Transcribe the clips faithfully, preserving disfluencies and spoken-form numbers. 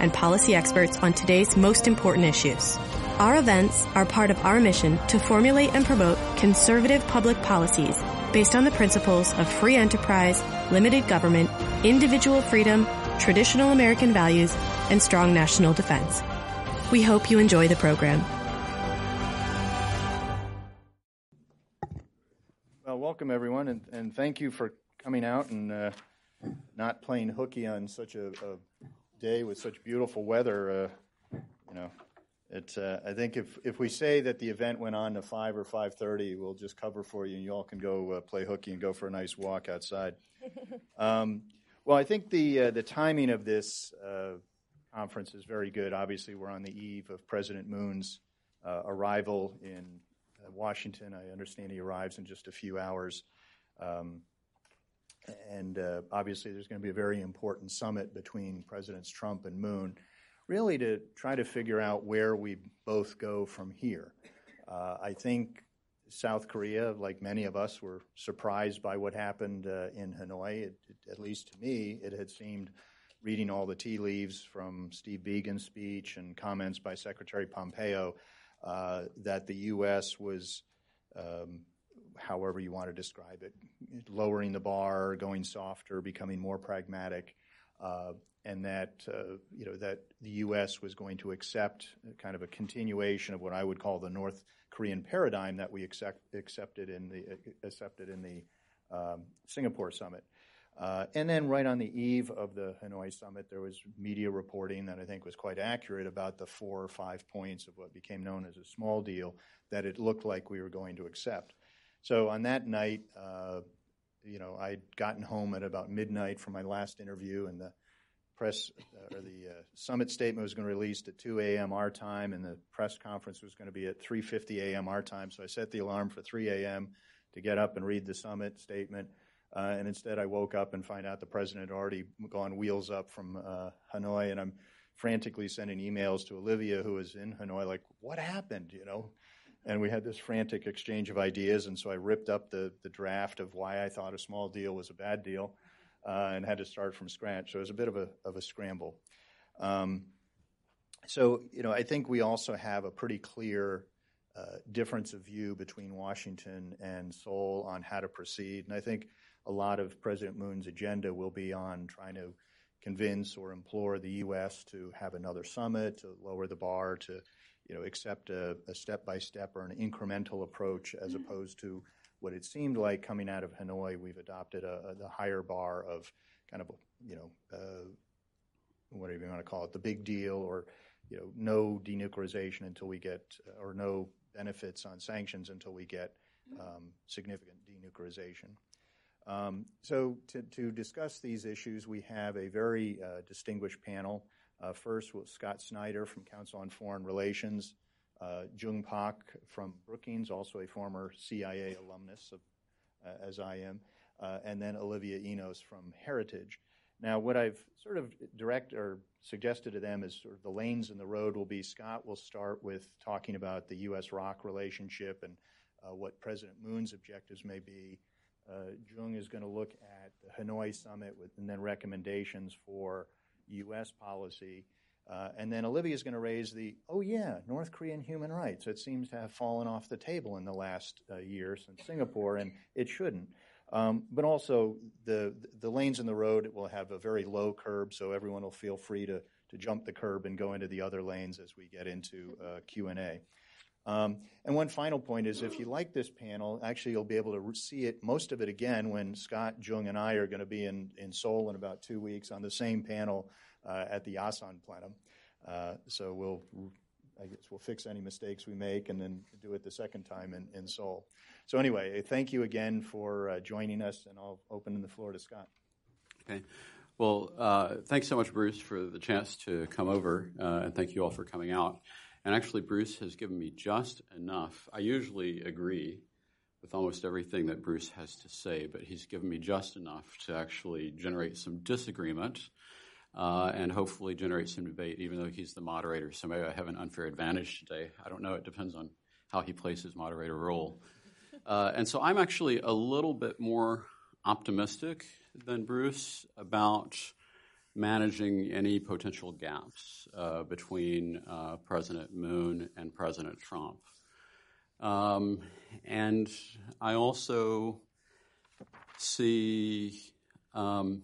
and policy experts on today's most important issues. Our events are part of our mission to formulate and promote conservative public policies based on the principles of free enterprise, limited government, individual freedom, traditional American values, and strong national defense. We hope you enjoy the program. Welcome, everyone, and, and thank you for coming out and uh, not playing hooky on such a, a day with such beautiful weather. Uh, you know, it, uh, I think if, if we say that the event went on to five or five thirty, we'll just cover for you, and you all can go uh, play hooky and go for a nice walk outside. Um, well, I think the, uh, the timing of this uh, conference is very good. Obviously, we're on the eve of President Moon's uh, arrival in Washington. I understand he arrives in just a few hours. Um, and uh, obviously there's going to be a very important summit between Presidents Trump and Moon, really to try to figure out where we both go from here. Uh, I think South Korea, like many of us, were surprised by what happened uh, in Hanoi. It, it, at least to me, it had seemed, reading all the tea leaves from Steve Biegun's speech and comments by Secretary Pompeo, Uh, that the U S was, um, however you want to describe it, lowering the bar, going softer, becoming more pragmatic, uh, and that uh, you know that the U S was going to accept kind of a continuation of what I would call the North Korean paradigm that we accept, accepted in the uh, accepted in the um, Singapore summit. Uh, and then right on the eve of the Hanoi summit, there was media reporting that I think was quite accurate about the four or five points of what became known as a small deal that it looked like we were going to accept. So on that night, uh, you know, I'd gotten home at about midnight from my last interview, and the press uh, or the uh, summit statement was going to be released at two a.m. our time, and the press conference was going to be at three fifty a.m. our time. So I set the alarm for three a.m. to get up and read the summit statement. Uh, and instead, I woke up and find out the president had already gone wheels up from uh, Hanoi, and I'm frantically sending emails to Olivia, who was in Hanoi, like, what happened, you know? And we had this frantic exchange of ideas, and so I ripped up the, the draft of why I thought a small deal was a bad deal uh, and had to start from scratch. So it was a bit of a, of a scramble. Um, so, you know, I think we also have a pretty clear uh, difference of view between Washington and Seoul on how to proceed, and I think a lot of President Moon's agenda will be on trying to convince or implore the U S to have another summit, to lower the bar, to you know, accept a, a step-by-step or an incremental approach as mm-hmm. opposed to what it seemed like coming out of Hanoi. We've adopted a, a, the higher bar of kind of, you know, uh, whatever you want to call it, the big deal or, you know, no denuclearization until we get – or no benefits on sanctions until we get um, significant denuclearization. Um, so to, to discuss these issues, we have a very uh, distinguished panel. Uh, first, with Scott Snyder from Council on Foreign Relations, uh, Jung Pak from Brookings, also a former C I A alumnus, of, uh, as I am, uh, and then Olivia Enos from Heritage. Now, what I've sort of direct or suggested to them is sort of the lanes in the road will be Scott will start with talking about the U S-R O C relationship and uh, what President Moon's objectives may be. Uh, Jung is going to look at the Hanoi summit with, and then recommendations for U S policy. Uh, and then Olivia is going to raise the, oh, yeah, North Korean human rights. It seems to have fallen off the table in the last uh, year since Singapore, and it shouldn't. Um, but also the the lanes in the road will have a very low curb, so everyone will feel free to, to jump the curb and go into the other lanes as we get into uh, Q and A. Um, and one final point is if you like this panel, actually you'll be able to see it, most of it again, when Scott, Jung, and I are going to be in, in Seoul in about two weeks on the same panel uh, at the Asan Plenum. Uh, so we'll, I guess we'll fix any mistakes we make and then do it the second time in, in Seoul. So anyway, thank you again for uh, joining us, and I'll open the floor to Scott. Okay. Well, uh, thanks so much, Bruce, for the chance to come over, uh, and thank you all for coming out. And actually, Bruce has given me just enough. I usually agree with almost everything that Bruce has to say, but he's given me just enough to actually generate some disagreement uh, and hopefully generate some debate, even though he's the moderator. So maybe I have an unfair advantage today. I don't know. It depends on how he plays his moderator role. Uh, and so I'm actually a little bit more optimistic than Bruce about managing any potential gaps uh, between uh, President Moon and President Trump. Um, and I also see um,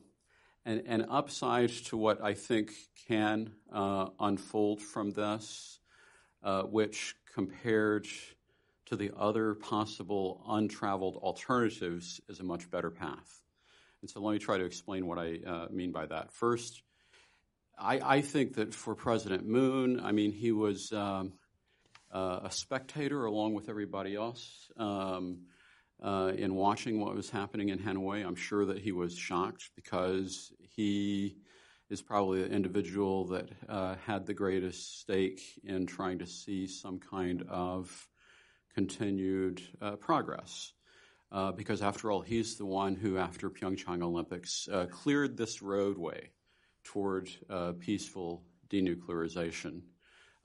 an, an upside to what I think can uh, unfold from this, uh, which compared to the other possible untraveled alternatives is a much better path. And so let me try to explain what I uh, mean by that. First, I, I think that for President Moon, I mean, he was um, uh, a spectator along with everybody else um, uh, in watching what was happening in Hanoi. I'm sure that he was shocked because he is probably the individual that uh, had the greatest stake in trying to see some kind of continued uh, progress. Uh, because, after all, he's the one who, after Pyeongchang Olympics, uh, cleared this roadway toward uh, peaceful denuclearization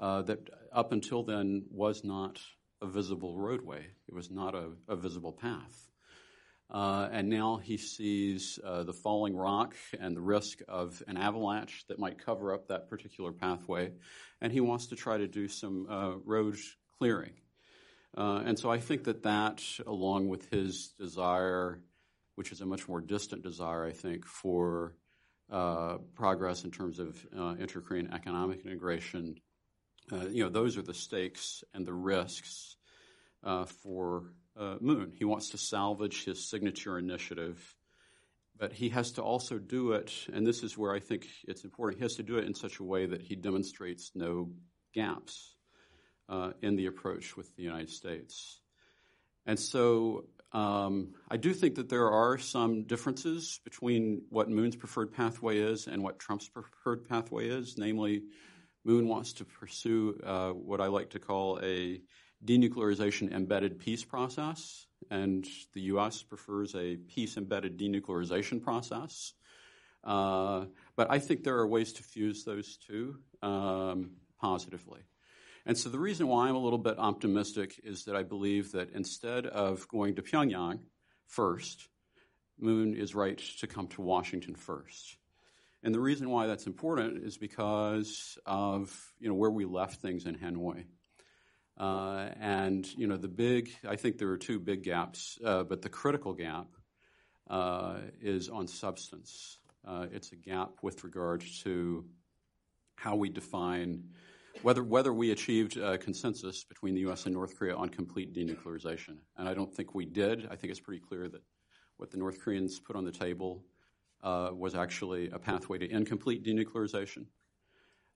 uh, that up until then was not a visible roadway. It was not a, a visible path. Uh, and now he sees uh, the falling rock and the risk of an avalanche that might cover up that particular pathway, and he wants to try to do some uh, road clearing. Uh, and so I think that that, along with his desire, which is a much more distant desire, I think, for uh, progress in terms of uh, inter-Korean economic integration, uh, you know, those are the stakes and the risks uh, for uh, Moon. He wants to salvage his signature initiative, but he has to also do it, and this is where I think it's important, he has to do it in such a way that he demonstrates no gaps Uh, in the approach with the United States. And so um, I do think that there are some differences between what Moon's preferred pathway is and what Trump's preferred pathway is. Namely, Moon wants to pursue uh, what I like to call a denuclearization embedded peace process, and the U S prefers a peace embedded denuclearization process. Uh, but I think there are ways to fuse those two um, positively. And so the reason why I'm a little bit optimistic is that I believe that instead of going to Pyongyang first, Moon is right to come to Washington first. And the reason why that's important is because of, you know, where we left things in Hanoi. Uh, and, you know, the big – I think there are two big gaps, uh, but the critical gap uh, is on substance. Uh, it's a gap with regard to how we define – Whether whether we achieved a consensus between the U S and North Korea on complete denuclearization. And I don't think we did. I think it's pretty clear that what the North Koreans put on the table uh, was actually a pathway to incomplete denuclearization.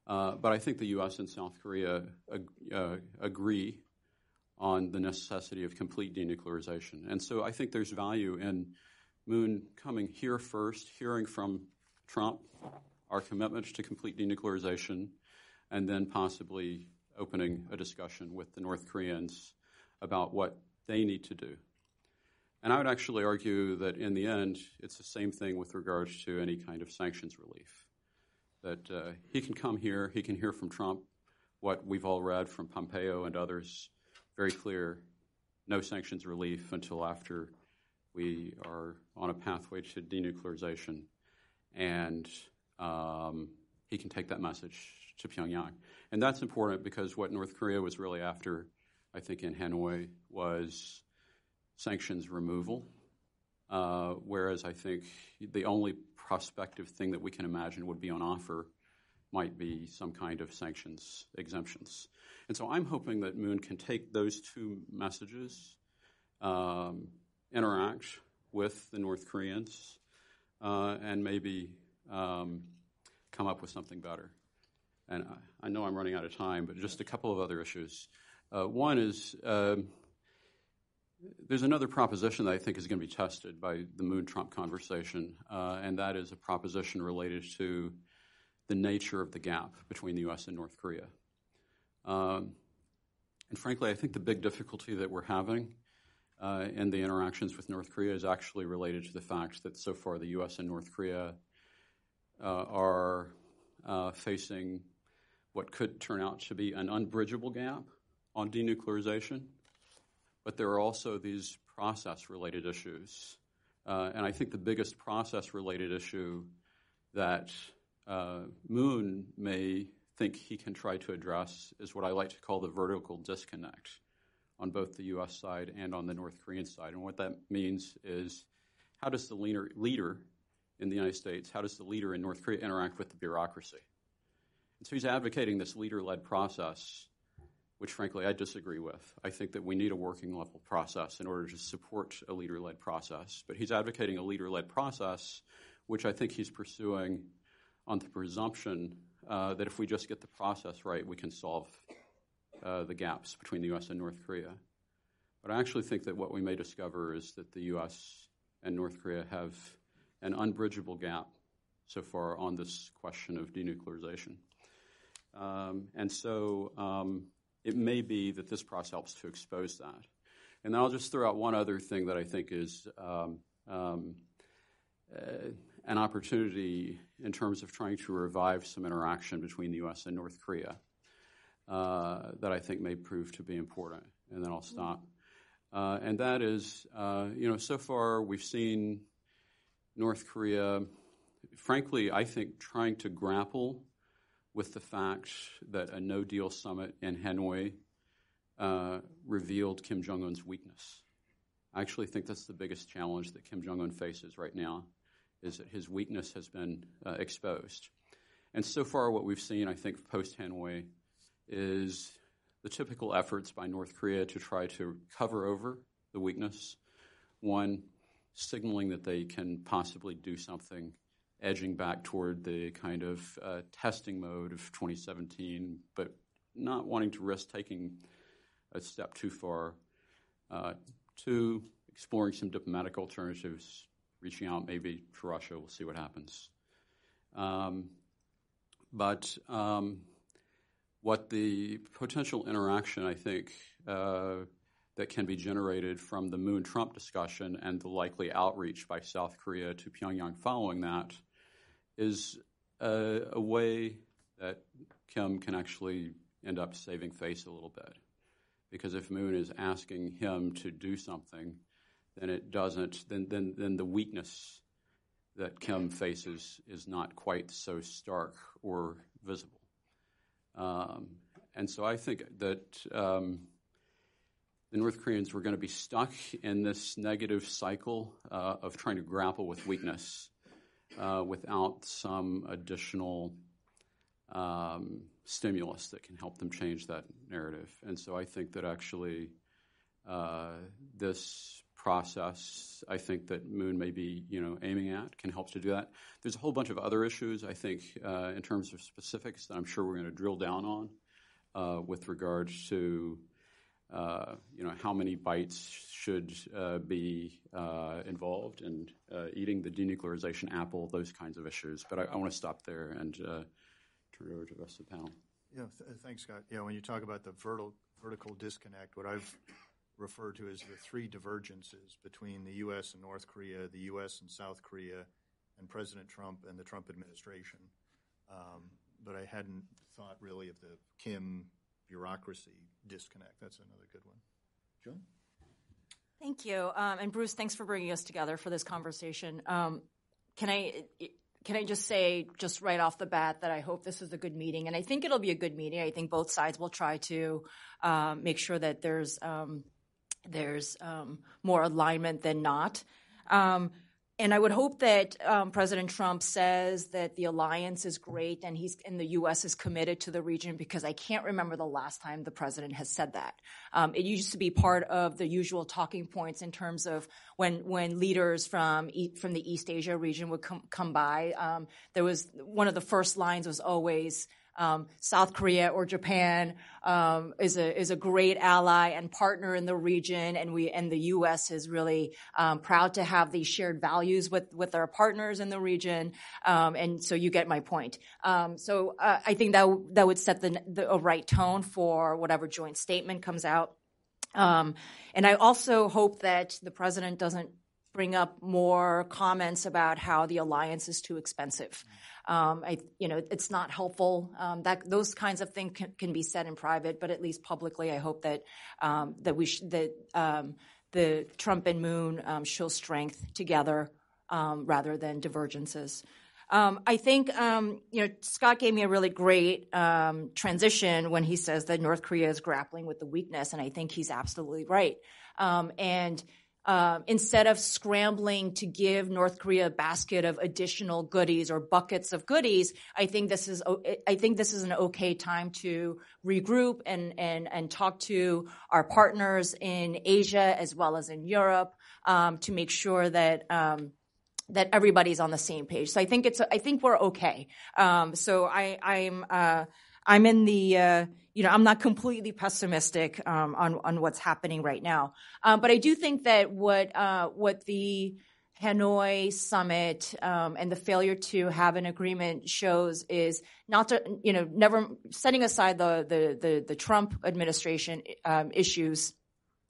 Uh, but I think the U S and South Korea ag- uh, agree on the necessity of complete denuclearization. And so I think there's value in Moon coming here first, hearing from Trump our commitment to complete denuclearization, and then possibly opening a discussion with the North Koreans about what they need to do. And I would actually argue that in the end, it's the same thing with regards to any kind of sanctions relief. That uh, he can come here, he can hear from Trump what we've all read from Pompeo and others, very clear, no sanctions relief until after we are on a pathway to denuclearization. And um, he can take that message to Pyongyang. And that's important because what North Korea was really after, I think, in Hanoi was sanctions removal, uh, whereas I think the only prospective thing that we can imagine would be on offer might be some kind of sanctions exemptions. And so I'm hoping that Moon can take those two messages, um, interact with the North Koreans, uh, and maybe um, come up with something better. And I know I'm running out of time, but just a couple of other issues. Uh, one is, uh, There's another proposition that I think is going to be tested by the Moon-Trump conversation, uh, and that is a proposition related to the nature of the gap between the U S and North Korea. Um, and frankly, I think the big difficulty that we're having uh, in the interactions with North Korea is actually related to the fact that so far the U S and North Korea uh, are uh, facing what could turn out to be an unbridgeable gap on denuclearization. But there are also these process-related issues. Uh, and I think the biggest process-related issue that uh, Moon may think he can try to address is what I like to call the vertical disconnect on both the U S side and on the North Korean side. And what that means is, how does the leader, leader in the United States, how does the leader in North Korea interact with the bureaucracy? And so he's advocating this leader-led process, which, frankly, I disagree with. I think that we need a working-level process in order to support a leader-led process. But he's advocating a leader-led process, which I think he's pursuing on the presumption uh, that if we just get the process right, we can solve uh, the gaps between the U S and North Korea. But I actually think that what we may discover is that the U S and North Korea have an unbridgeable gap so far on this question of denuclearization. Um, and so... Um, It may be that this process helps to expose that. And then I'll just throw out one other thing that I think is um, um, uh, an opportunity in terms of trying to revive some interaction between the U S and North Korea uh, that I think may prove to be important. And then I'll stop. Uh, and that is, uh, you know, so far we've seen North Korea, frankly, I think, trying to grapple with the fact that a no-deal summit in Hanoi uh, revealed Kim Jong-un's weakness. I actually think that's the biggest challenge that Kim Jong-un faces right now, is that his weakness has been uh, exposed. And so far what we've seen, I think, post-Hanoi is the typical efforts by North Korea to try to cover over the weakness, one, signaling that they can possibly do something, edging back toward the kind of uh, testing mode of twenty seventeen, but not wanting to risk taking a step too far. Uh, two, exploring some diplomatic alternatives, reaching out maybe to Russia. We'll see what happens. Um, but um, what the potential interaction, I think, uh, that can be generated from the Moon-Trump discussion and the likely outreach by South Korea to Pyongyang following that is a, a way that Kim can actually end up saving face a little bit. Because if Moon is asking him to do something, then it doesn't, then then, then the weakness that Kim faces is not quite so stark or visible. Um, and so I think that um, the North Koreans were going to be stuck in this negative cycle uh, of trying to grapple with weakness Uh, without some additional um, stimulus that can help them change that narrative. And so I think that actually uh, this process, I think that Moon may be, you know, aiming at, can help to do that. There's a whole bunch of other issues, I think, uh, in terms of specifics that I'm sure we're going to drill down on uh, with regards to, uh, you know, how many bites should uh, be uh, involved in uh, eating the denuclearization apple, those kinds of issues. But I, I want to stop there and uh, turn it over to the rest of the panel. Yeah, th- thanks, Scott. Yeah, when you talk about the vertical, vertical disconnect, what I've referred to as the three divergences between the U S and North Korea, the U S and South Korea, and President Trump and the Trump administration. Um, but I hadn't thought really of the Kim bureaucracy disconnect. That's another good one. Jung? Thank you, um, and Bruce, thanks for bringing us together for this conversation. Um, can I can I just say, just right off the bat, that I hope this is a good meeting, and I think it'll be a good meeting. I think both sides will try to uh, make sure that there's um, there's um, more alignment than not. Um, And I would hope that um, President Trump says that the alliance is great and he's and the U S is committed to the region, because I can't remember the last time the president has said that. Um, it used to be part of the usual talking points in terms of when when leaders from from the East Asia region would com- come by. Um, there was one of the first lines was always Um, South Korea or Japan um, is a is a great ally and partner in the region, and we and the U S is really um, proud to have these shared values with with our partners in the region. Um, and so you get my point. Um, so uh, I think that w- that would set the, the a right tone for whatever joint statement comes out. Um, and I also hope that the president doesn't bring up more comments about how the alliance is too expensive. Um, I, you know, it's not helpful. Um, that those kinds of things can, can be said in private, but at least publicly, I hope that um, that we sh- that um, the Trump and Moon um, show strength together um, rather than divergences. Um, I think um, you know Scott gave me a really great um, transition when he says that North Korea is grappling with the weakness, and I think he's absolutely right. Um, and Uh, instead of scrambling to give North Korea a basket of additional goodies or buckets of goodies, I think this is I think this is an okay time to regroup and and and talk to our partners in Asia as well as in Europe um, to make sure that um, that everybody's on the same page. So I think it's I think we're okay. Um, so I I'm uh, I'm in the uh, You know, I'm not completely pessimistic um, on on what's happening right now, um, but I do think that what uh, what the Hanoi summit um, and the failure to have an agreement shows is not to you know never setting aside the the the, the Trump administration um, issues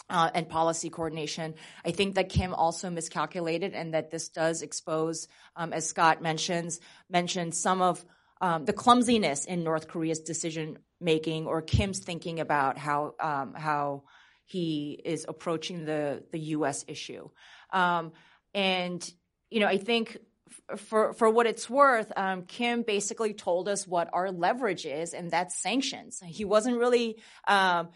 uh, and policy coordination. I think that Kim also miscalculated, and that this does expose, um, as Scott mentions mentioned, some of Um, the clumsiness in North Korea's decision-making, or Kim's thinking about how um, how he is approaching the, the U S issue. Um, and, you know, I think f- for for what it's worth, um, Kim basically told us what our leverage is, and that's sanctions. He wasn't really um,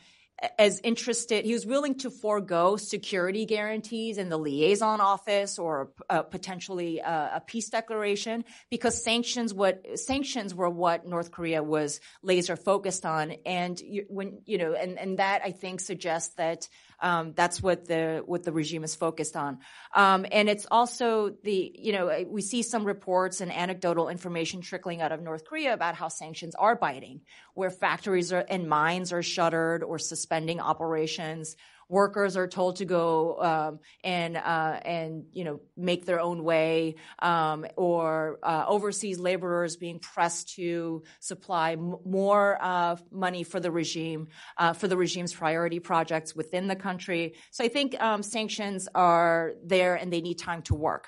as interested. He was willing to forego security guarantees in the liaison office or uh, potentially uh, a peace declaration, because sanctions what sanctions were what North Korea was laser focused on, and you, when you know and, and that I think suggests that um, that's what the what the regime is focused on, um, and it's also the you know we see some reports and anecdotal information trickling out of North Korea about how sanctions are biting, where factories are, and mines are shuttered or suspended. Spending operations, workers are told to go um, and uh, and you know make their own way, um, or uh, overseas laborers being pressed to supply m- more uh, money for the regime uh, for the regime's priority projects within the country. So I think um, sanctions are there, and they need time to work.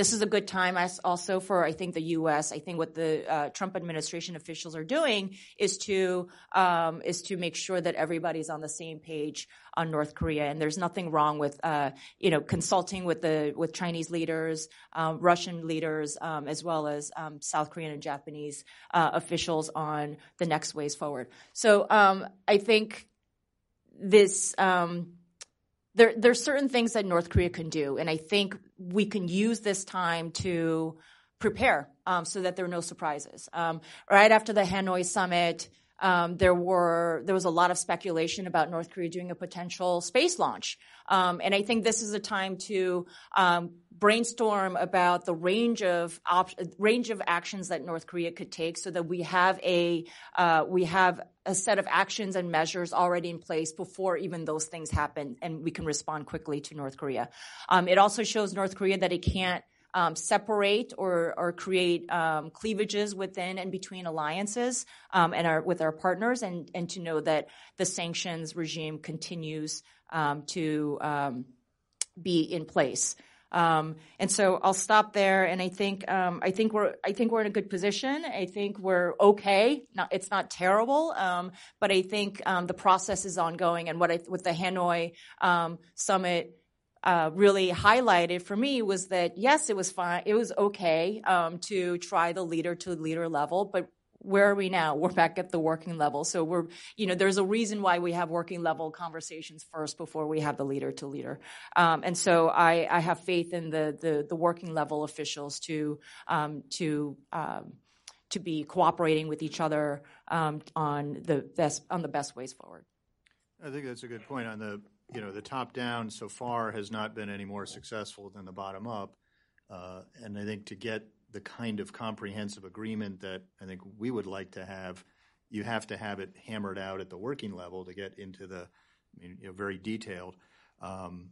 This is a good time also for, I think, the U S. I think what the uh, Trump administration officials are doing is to um, is to make sure that everybody's on the same page on North Korea. And there's nothing wrong with, uh, you know, consulting with the with Chinese leaders, um, Russian leaders, um, as well as um, South Korean and Japanese uh, officials on the next ways forward. So um, I think this. Um, There, there are certain things that North Korea can do, and I think we can use this time to prepare um, so that there are no surprises. Um, right after the Hanoi summit, um, there were there was a lot of speculation about North Korea doing a potential space launch, um, and I think this is a time to um, brainstorm about the range of op- range of actions that North Korea could take, so that we have a uh, we have. a set of actions and measures already in place before even those things happen, and we can respond quickly to North Korea. Um, it also shows North Korea that it can't um, separate or, or create um, cleavages within and between alliances um, and our, with our partners, and, and to know that the sanctions regime continues um, to um, be in place. Um, and so I'll stop there. And I think um, I think we're I think we're in a good position. I think we're okay. Not, it's not terrible, um, but I think um, the process is ongoing. And what I what the Hanoi um, summit uh, really highlighted for me was that yes, it was fine. It was okay um, to try the leader to leader level, but. Where are we now? We're back at the working level. So we're, you know, there's a reason why we have working level conversations first before we have the leader to leader. Um, and so I, I have faith in the, the, the working level officials to, um, to, um, to be cooperating with each other um, on the best on the best ways forward. I think that's a good point. On the, you know, the top down so far has not been any more successful than the bottom up, uh, and I think to get the kind of comprehensive agreement that I think we would like to have, you have to have it hammered out at the working level to get into the you know, very detailed. Um,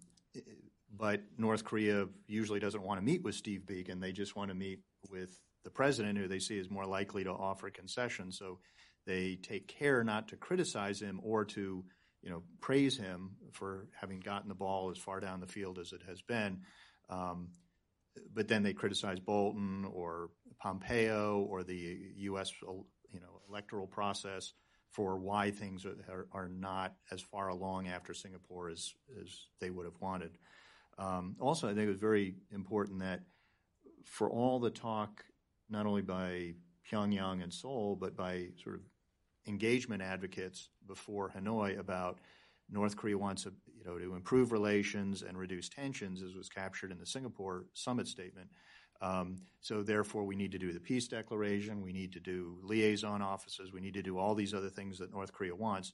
but North Korea usually doesn't want to meet with Steve Biegun. They just want to meet with the president, who they see is more likely to offer concessions. So they take care not to criticize him or to you know, praise him for having gotten the ball as far down the field as it has been. Um, but then they criticize Bolton or Pompeo or the U S you know, electoral process for why things are, are not as far along after Singapore as, as they would have wanted. Um, also, I think it was very important that for all the talk, not only by Pyongyang and Seoul, but by sort of engagement advocates before Hanoi about North Korea wants to, you know, to improve relations and reduce tensions, as was captured in the Singapore summit statement. Um, so therefore, we need to do the peace declaration. We need to do liaison offices. We need to do all these other things that North Korea wants.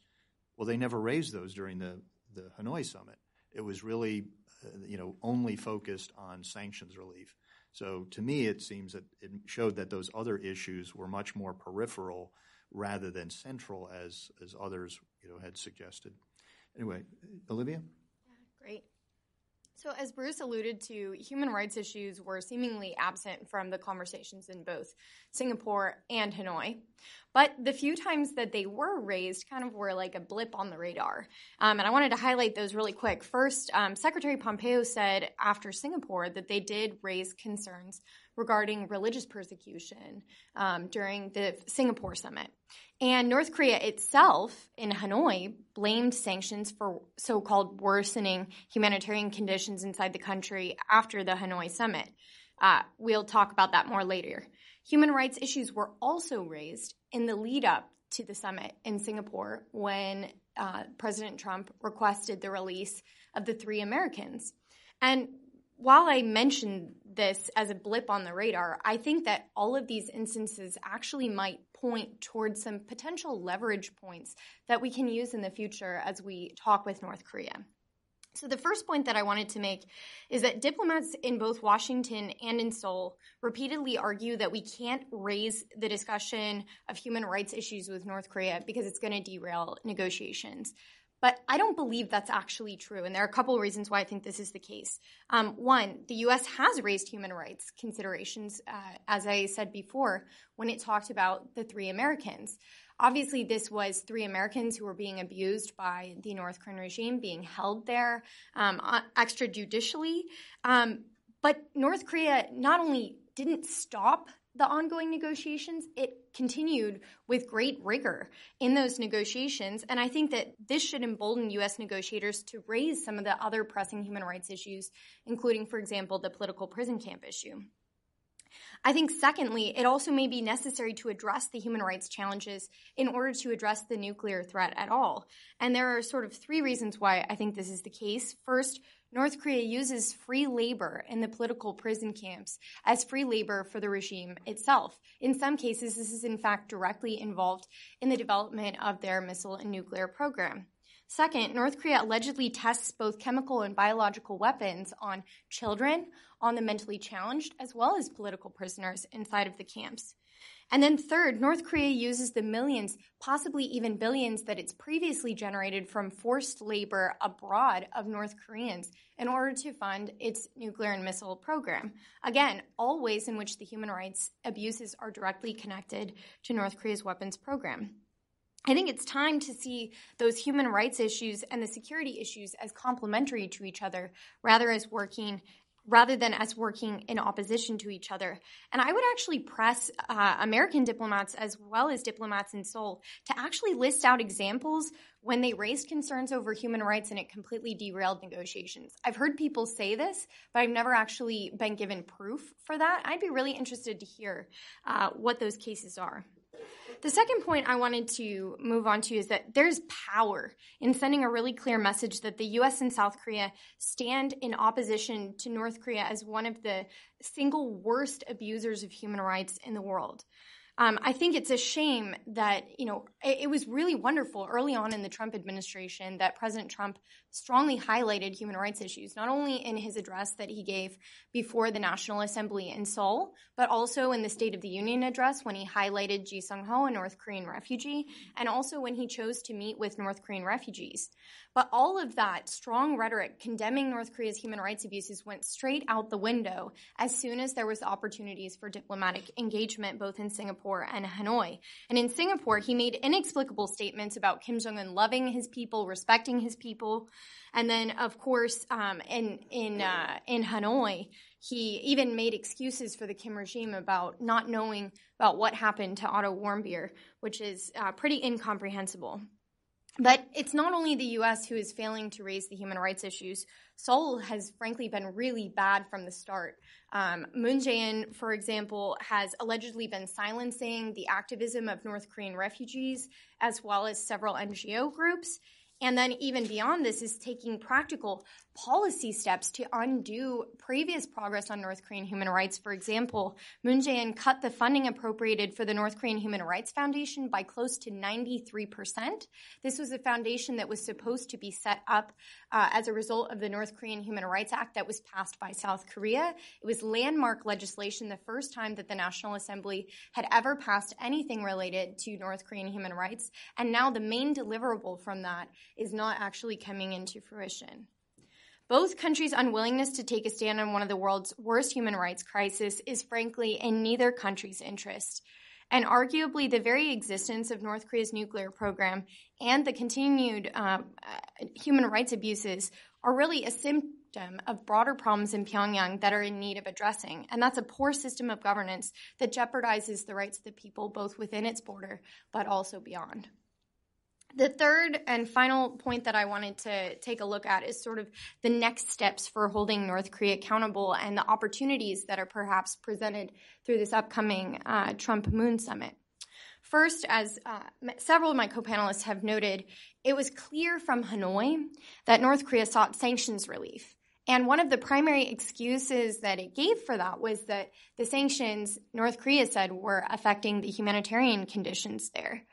Well, they never raised those during the, the Hanoi summit. It was really, uh, you know, only focused on sanctions relief. So to me, it seems that it showed that those other issues were much more peripheral rather than central, as as others, you know, had suggested. Anyway, Olivia? Yeah, great. So as Bruce alluded to, human rights issues were seemingly absent from the conversations in both Singapore and Hanoi. But the few times that they were raised kind of were like a blip on the radar. Um, and I wanted to highlight those really quick. First, um, Secretary Pompeo said after Singapore that they did raise concerns regarding religious persecution um, during the Singapore summit. And North Korea itself in Hanoi blamed sanctions for so-called worsening humanitarian conditions inside the country after the Hanoi summit. Uh, we'll talk about that more later. Human rights issues were also raised in the lead-up to the summit in Singapore when uh, President Trump requested the release of the three Americans. And while I mentioned this as a blip on the radar, I think that all of these instances actually might point towards some potential leverage points that we can use in the future as we talk with North Korea. So the first point that I wanted to make is that diplomats in both Washington and in Seoul repeatedly argue that we can't raise the discussion of human rights issues with North Korea because it's going to derail negotiations. But I don't believe that's actually true, and there are a couple of reasons why I think this is the case. Um, one, the U S has raised human rights considerations, uh, as I said before, when it talked about the three Americans. Obviously, this was three Americans who were being abused by the North Korean regime, being held there um, extrajudicially. Um, but North Korea not only didn't stop the ongoing negotiations, it continued with great rigor in those negotiations. And I think that this should embolden U S negotiators to raise some of the other pressing human rights issues, including, for example, the political prison camp issue. I think, secondly, it also may be necessary to address the human rights challenges in order to address the nuclear threat at all. And there are sort of three reasons why I think this is the case. First, North Korea uses free labor in the political prison camps as free labor for the regime itself. In some cases, this is in fact directly involved in the development of their missile and nuclear program. Second, North Korea allegedly tests both chemical and biological weapons on children, on the mentally challenged, as well as political prisoners inside of the camps. And then third, North Korea uses the millions, possibly even billions, that it's previously generated from forced labor abroad of North Koreans in order to fund its nuclear and missile program. Again, all ways in which the human rights abuses are directly connected to North Korea's weapons program. I think it's time to see those human rights issues and the security issues as complementary to each other rather as working rather than us working in opposition to each other. And I would actually press uh, American diplomats as well as diplomats in Seoul to actually list out examples when they raised concerns over human rights and it completely derailed negotiations. I've heard people say this, but I've never actually been given proof for that. I'd be really interested to hear uh, what those cases are. The second point I wanted to move on to is that there's power in sending a really clear message that the U S and South Korea stand in opposition to North Korea as one of the single worst abusers of human rights in the world. Um, I think it's a shame that, you know, it, it was really wonderful early on in the Trump administration that President Trump strongly highlighted human rights issues, not only in his address that he gave before the National Assembly in Seoul, but also in the State of the Union address when he highlighted Jisung Ho, a North Korean refugee, and also when he chose to meet with North Korean refugees. But all of that strong rhetoric condemning North Korea's human rights abuses went straight out the window as soon as there was opportunities for diplomatic engagement both in Singapore and Hanoi. And in Singapore, he made inexplicable statements about Kim Jong-un loving his people, respecting his people. And then, of course, um, in, in, uh, in Hanoi, he even made excuses for the Kim regime about not knowing about what happened to Otto Warmbier, which is uh, pretty incomprehensible. But it's not only the U S who is failing to raise the human rights issues. Seoul has frankly been really bad from the start. Um, Moon Jae-in, for example, has allegedly been silencing the activism of North Korean refugees as well as several N G O groups. And then even beyond this is taking practical policy steps to undo previous progress on North Korean human rights. For example, Moon Jae-in cut the funding appropriated for the North Korean Human Rights Foundation by close to ninety-three percent. This was a foundation that was supposed to be set up uh, as a result of the North Korean Human Rights Act that was passed by South Korea. It was landmark legislation, the first time that the National Assembly had ever passed anything related to North Korean human rights. And now the main deliverable from that is not actually coming into fruition. Both countries' unwillingness to take a stand on one of the world's worst human rights crises is frankly in neither country's interest. And arguably, the very existence of North Korea's nuclear program and the continued uh, human rights abuses are really a symptom of broader problems in Pyongyang that are in need of addressing. And that's a poor system of governance that jeopardizes the rights of the people both within its border but also beyond. The third and final point that I wanted to take a look at is sort of the next steps for holding North Korea accountable and the opportunities that are perhaps presented through this upcoming uh, Trump-Moon summit. First, as uh, several of my co-panelists have noted, it was clear from Hanoi that North Korea sought sanctions relief. And one of the primary excuses that it gave for that was that the sanctions, North Korea said, were affecting the humanitarian conditions there.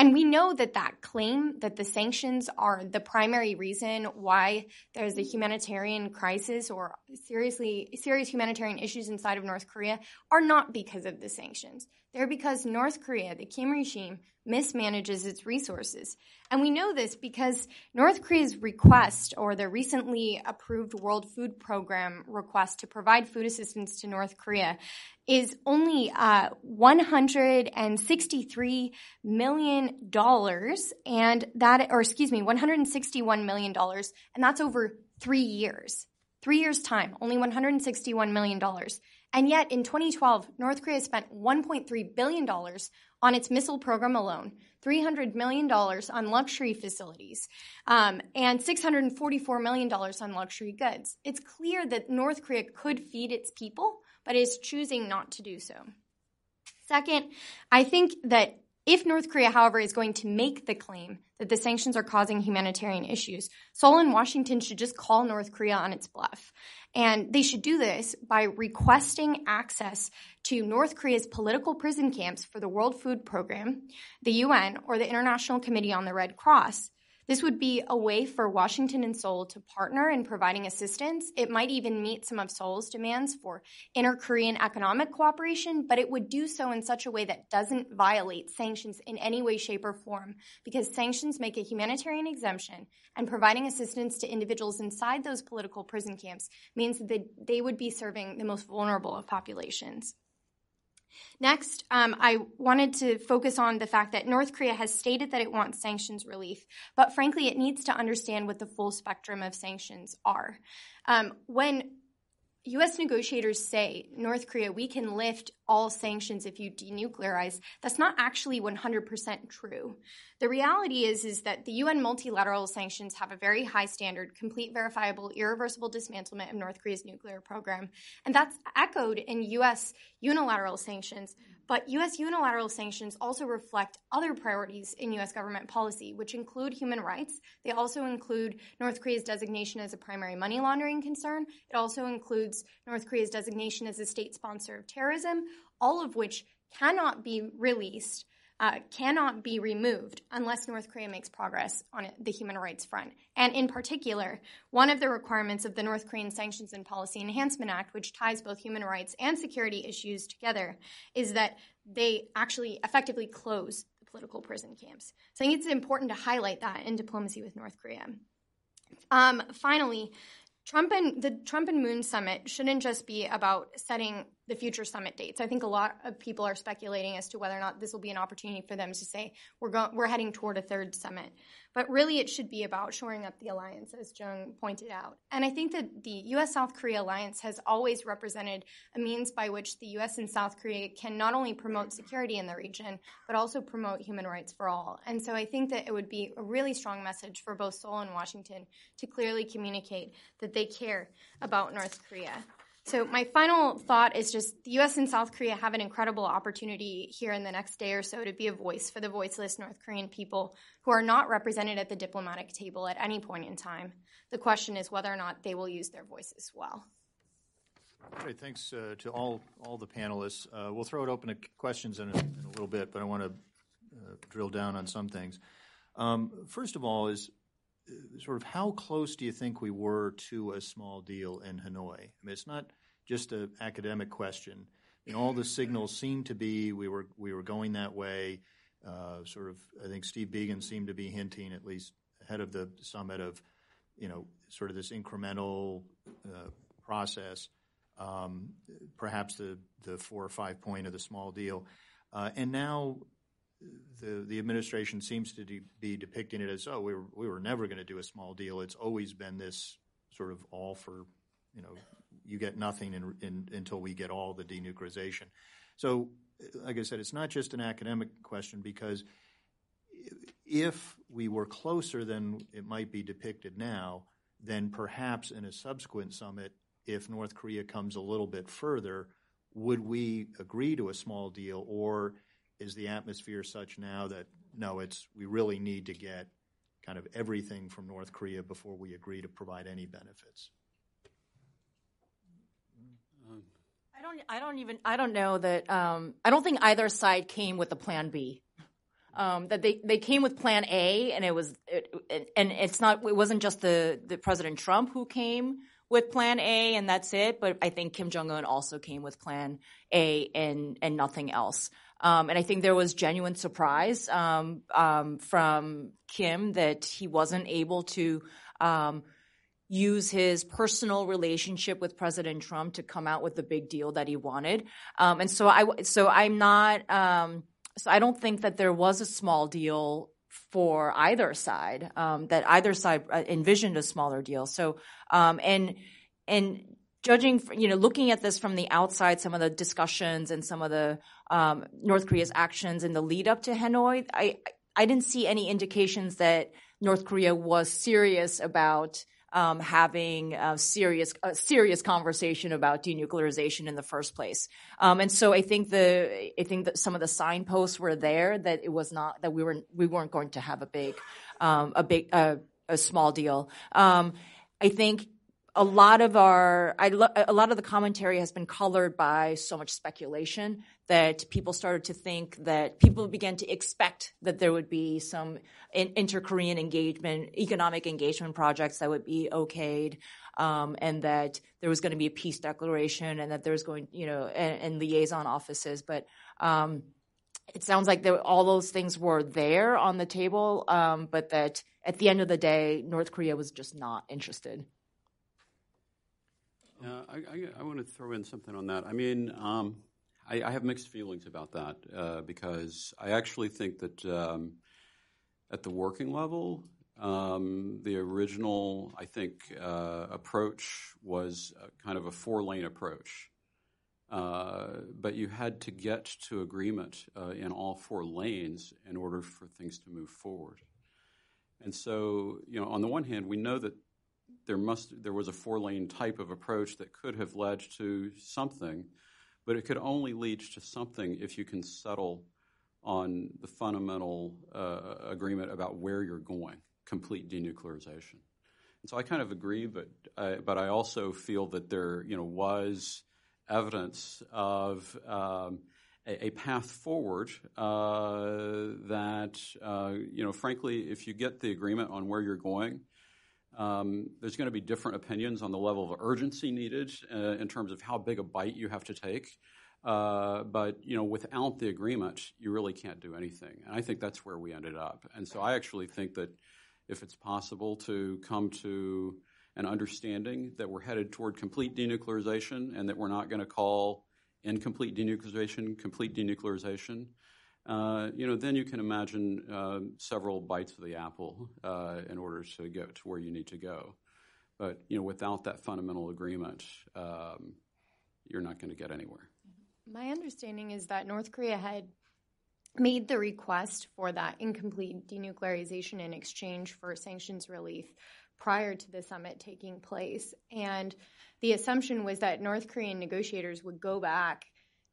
And we know that that claim that the sanctions are the primary reason why there's a humanitarian crisis or seriously serious humanitarian issues inside of North Korea are not because of the sanctions. They're because North Korea, the Kim regime, mismanages its resources. And we know this because North Korea's request or the recently approved World Food Program request to provide food assistance to North Korea is only uh, one hundred sixty-three million dollars, and that, or excuse me, one hundred sixty-one million dollars, and that's over three years. Three years' time, only one hundred sixty-one million dollars. And yet, in twenty twelve, North Korea spent one point three billion dollars on its missile program alone, three hundred million dollars on luxury facilities, um, and six hundred forty-four million dollars on luxury goods. It's clear that North Korea could feed its people, but is choosing not to do so. Second, I think that if North Korea, however, is going to make the claim that the sanctions are causing humanitarian issues, Seoul and Washington should just call North Korea on its bluff. And they should do this by requesting access to North Korea's political prison camps for the World Food Program, the U N, or the International Committee on the Red Cross. This would be a way for Washington and Seoul to partner in providing assistance. It might even meet some of Seoul's demands for inter-Korean economic cooperation, but it would do so in such a way that doesn't violate sanctions in any way, shape, or form, because sanctions make a humanitarian exemption, and providing assistance to individuals inside those political prison camps means that they would be serving the most vulnerable of populations. Next, um, I wanted to focus on the fact that North Korea has stated that it wants sanctions relief, but frankly, it needs to understand what the full spectrum of sanctions are. Um, when U S negotiators say, North Korea, we can lift all sanctions if you denuclearize, that's not actually one hundred percent true. The reality is, is that the U N multilateral sanctions have a very high standard, complete, verifiable, irreversible dismantlement of North Korea's nuclear program. And that's echoed in U S unilateral sanctions. But U S unilateral sanctions also reflect other priorities in U S government policy, which include human rights. They also include North Korea's designation as a primary money laundering concern. It also includes North Korea's designation as a state sponsor of terrorism, all of which cannot be released, uh, cannot be removed unless North Korea makes progress on the human rights front. And in particular, one of the requirements of the North Korean Sanctions and Policy Enhancement Act, which ties both human rights and security issues together, is that they actually effectively close the political prison camps. So I think it's important to highlight that in diplomacy with North Korea. Um, finally, Trump and the Trump and Moon summit shouldn't just be about setting the future summit dates. I think a lot of people are speculating as to whether or not this will be an opportunity for them to say we're going, we're heading toward a third summit. But really, it should be about shoring up the alliance, as Jung pointed out. And I think that the U S-South Korea alliance has always represented a means by which the U S and South Korea can not only promote security in the region, but also promote human rights for all. And so I think that it would be a really strong message for both Seoul and Washington to clearly communicate that they care about North Korea. So my final thought is just the U S and South Korea have an incredible opportunity here in the next day or so to be a voice for the voiceless North Korean people who are not represented at the diplomatic table at any point in time. The question is whether or not they will use their voices well. Great. Thanks uh, to all, all the panelists. Uh, we'll throw it open to questions in a, in a little bit, but I want to uh, drill down on some things. Um, first of all is uh, sort of how close do you think we were to a small deal in Hanoi? I mean, it's not just an academic question. You know, all the signals seemed to be we were we were going that way. Uh, sort of, I think Steve Biegun seemed to be hinting, at least ahead of the summit, of you know, sort of this incremental uh, process. Um, perhaps the the four or five point of the small deal, uh, and now the the administration seems to de- be depicting it as oh we were we were never going to do a small deal. It's always been this sort of all for you know. You get nothing in, in, until we get all the denuclearization. So, like I said, it's not just an academic question because if we were closer than it might be depicted now, then perhaps in a subsequent summit, if North Korea comes a little bit further, would we agree to a small deal, or is the atmosphere such now that, no, it's we really need to get kind of everything from North Korea before we agree to provide any benefits? I don't. I don't even. I don't know that. Um, I don't think either side came with a plan B. Um, that they, they came with plan A, and it was. It, it, and it's not. It wasn't just the, the President Trump who came with plan A, and that's it. But I think Kim Jong-un also came with plan A, and and nothing else. Um, and I think there was genuine surprise um, um, from Kim that he wasn't able to. Um, use his personal relationship with President Trump to come out with the big deal that he wanted. Um, and so I, so I'm not, um, so I don't think that there was a small deal for either side, um, that either side envisioned a smaller deal. So, um, and, and judging, you know, looking at this from the outside, some of the discussions and some of the, um, North Korea's actions in the lead up to Hanoi, I, I didn't see any indications that North Korea was serious about Um, having a serious, a serious conversation about denuclearization in the first place, um, and so I think the I think that some of the signposts were there that it was not that we were we weren't going to have a big, um, a big uh, a small deal. Um, I think a lot of our I lo- a lot of the commentary has been colored by so much speculation that people started to think that people began to expect that there would be some inter-Korean engagement, economic engagement projects that would be okayed, um, and that there was going to be a peace declaration, and that there was going, you know, and, and liaison offices. But um, it sounds like there, all those things were there on the table, um, but that at the end of the day, North Korea was just not interested. Uh, I, I, I want to throw in something on that. I mean. Um I, I have mixed feelings about that uh, because I actually think that um, at the working level, um, the original, I think, uh, approach was a, kind of a four-lane approach. Uh, but you had to get to agreement uh, in all four lanes in order for things to move forward. And so, you know, on the one hand, we know that there must there was a four-lane type of approach that could have led to something. But it could only lead to something if you can settle on the fundamental uh, agreement about where you're going, complete denuclearization. And so I kind of agree, but I, but I also feel that there you know was evidence of um, a, a path forward uh, that, uh, you know, frankly, if you get the agreement on where you're going, um, there's going to be different opinions on the level of urgency needed uh, in terms of how big a bite you have to take. Uh, but, you know, without the agreement, you really can't do anything. And I think that's where we ended up. And so I actually think that if it's possible to come to an understanding that we're headed toward complete denuclearization and that we're not going to call incomplete denuclearization complete denuclearization, uh, you know, then you can imagine uh, several bites of the apple uh, in order to get to where you need to go. But, you know, without that fundamental agreement, um, you're not going to get anywhere. My understanding is that North Korea had made the request for that incomplete denuclearization in exchange for sanctions relief prior to the summit taking place. And the assumption was that North Korean negotiators would go back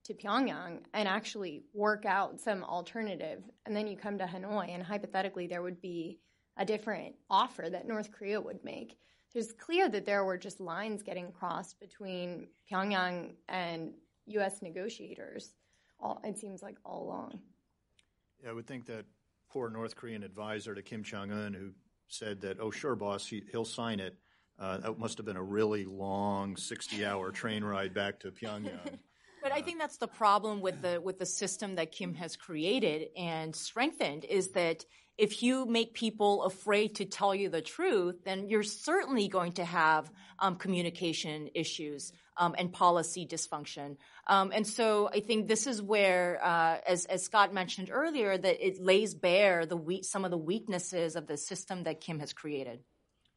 to Pyongyang and actually work out some alternative. And then you come to Hanoi, and hypothetically there would be a different offer that North Korea would make. It's clear that there were just lines getting crossed between Pyongyang and U S negotiators, all, it seems like, all along. Yeah, I would think that poor North Korean advisor to Kim Jong-un who said that, oh, sure, boss, he, he'll sign it, uh, that must have been a really long sixty-hour train ride back to Pyongyang. But I think that's the problem with the with the system that Kim has created and strengthened is that if you make people afraid to tell you the truth, then you're certainly going to have um, communication issues um, and policy dysfunction. Um, and so I think this is where, uh, as, as Scott mentioned earlier, that it lays bare the we- some of the weaknesses of the system that Kim has created.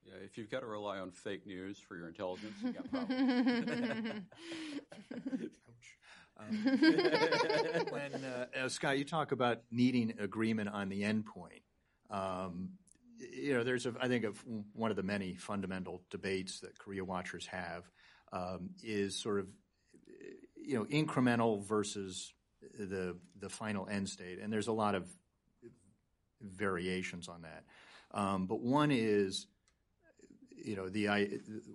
Yeah, if you've got to rely on fake news for your intelligence, you've got problems. um, when, uh, uh, Scott, you talk about needing agreement on the end point. Um, you know, there's, a, I think, of one of the many fundamental debates that Korea watchers have um, is sort of, you know, incremental versus the the final end state, and there's a lot of variations on that. Um, but one is, you know, the I,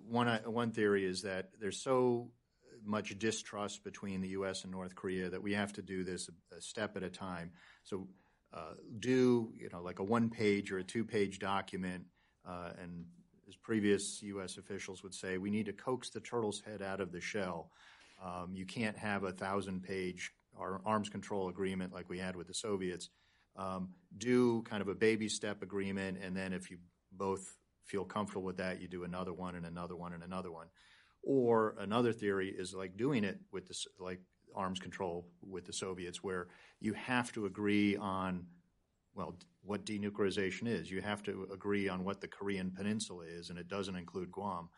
one one theory is that there's so much distrust between the U S and North Korea that we have to do this a step at a time. So uh, do, you know, like a one-page or a two-page document, uh, and as previous U S officials would say, we need to coax the turtle's head out of the shell. Um, you can't have a thousand-page arms control agreement like we had with the Soviets. Um, do kind of a baby-step agreement, and then if you both feel comfortable with that, you do another one and another one and another one. Or another theory is like doing it with this, like arms control with the Soviets, where you have to agree on, well, what denuclearization is. You have to agree on what the Korean Peninsula is, and it doesn't include Guam.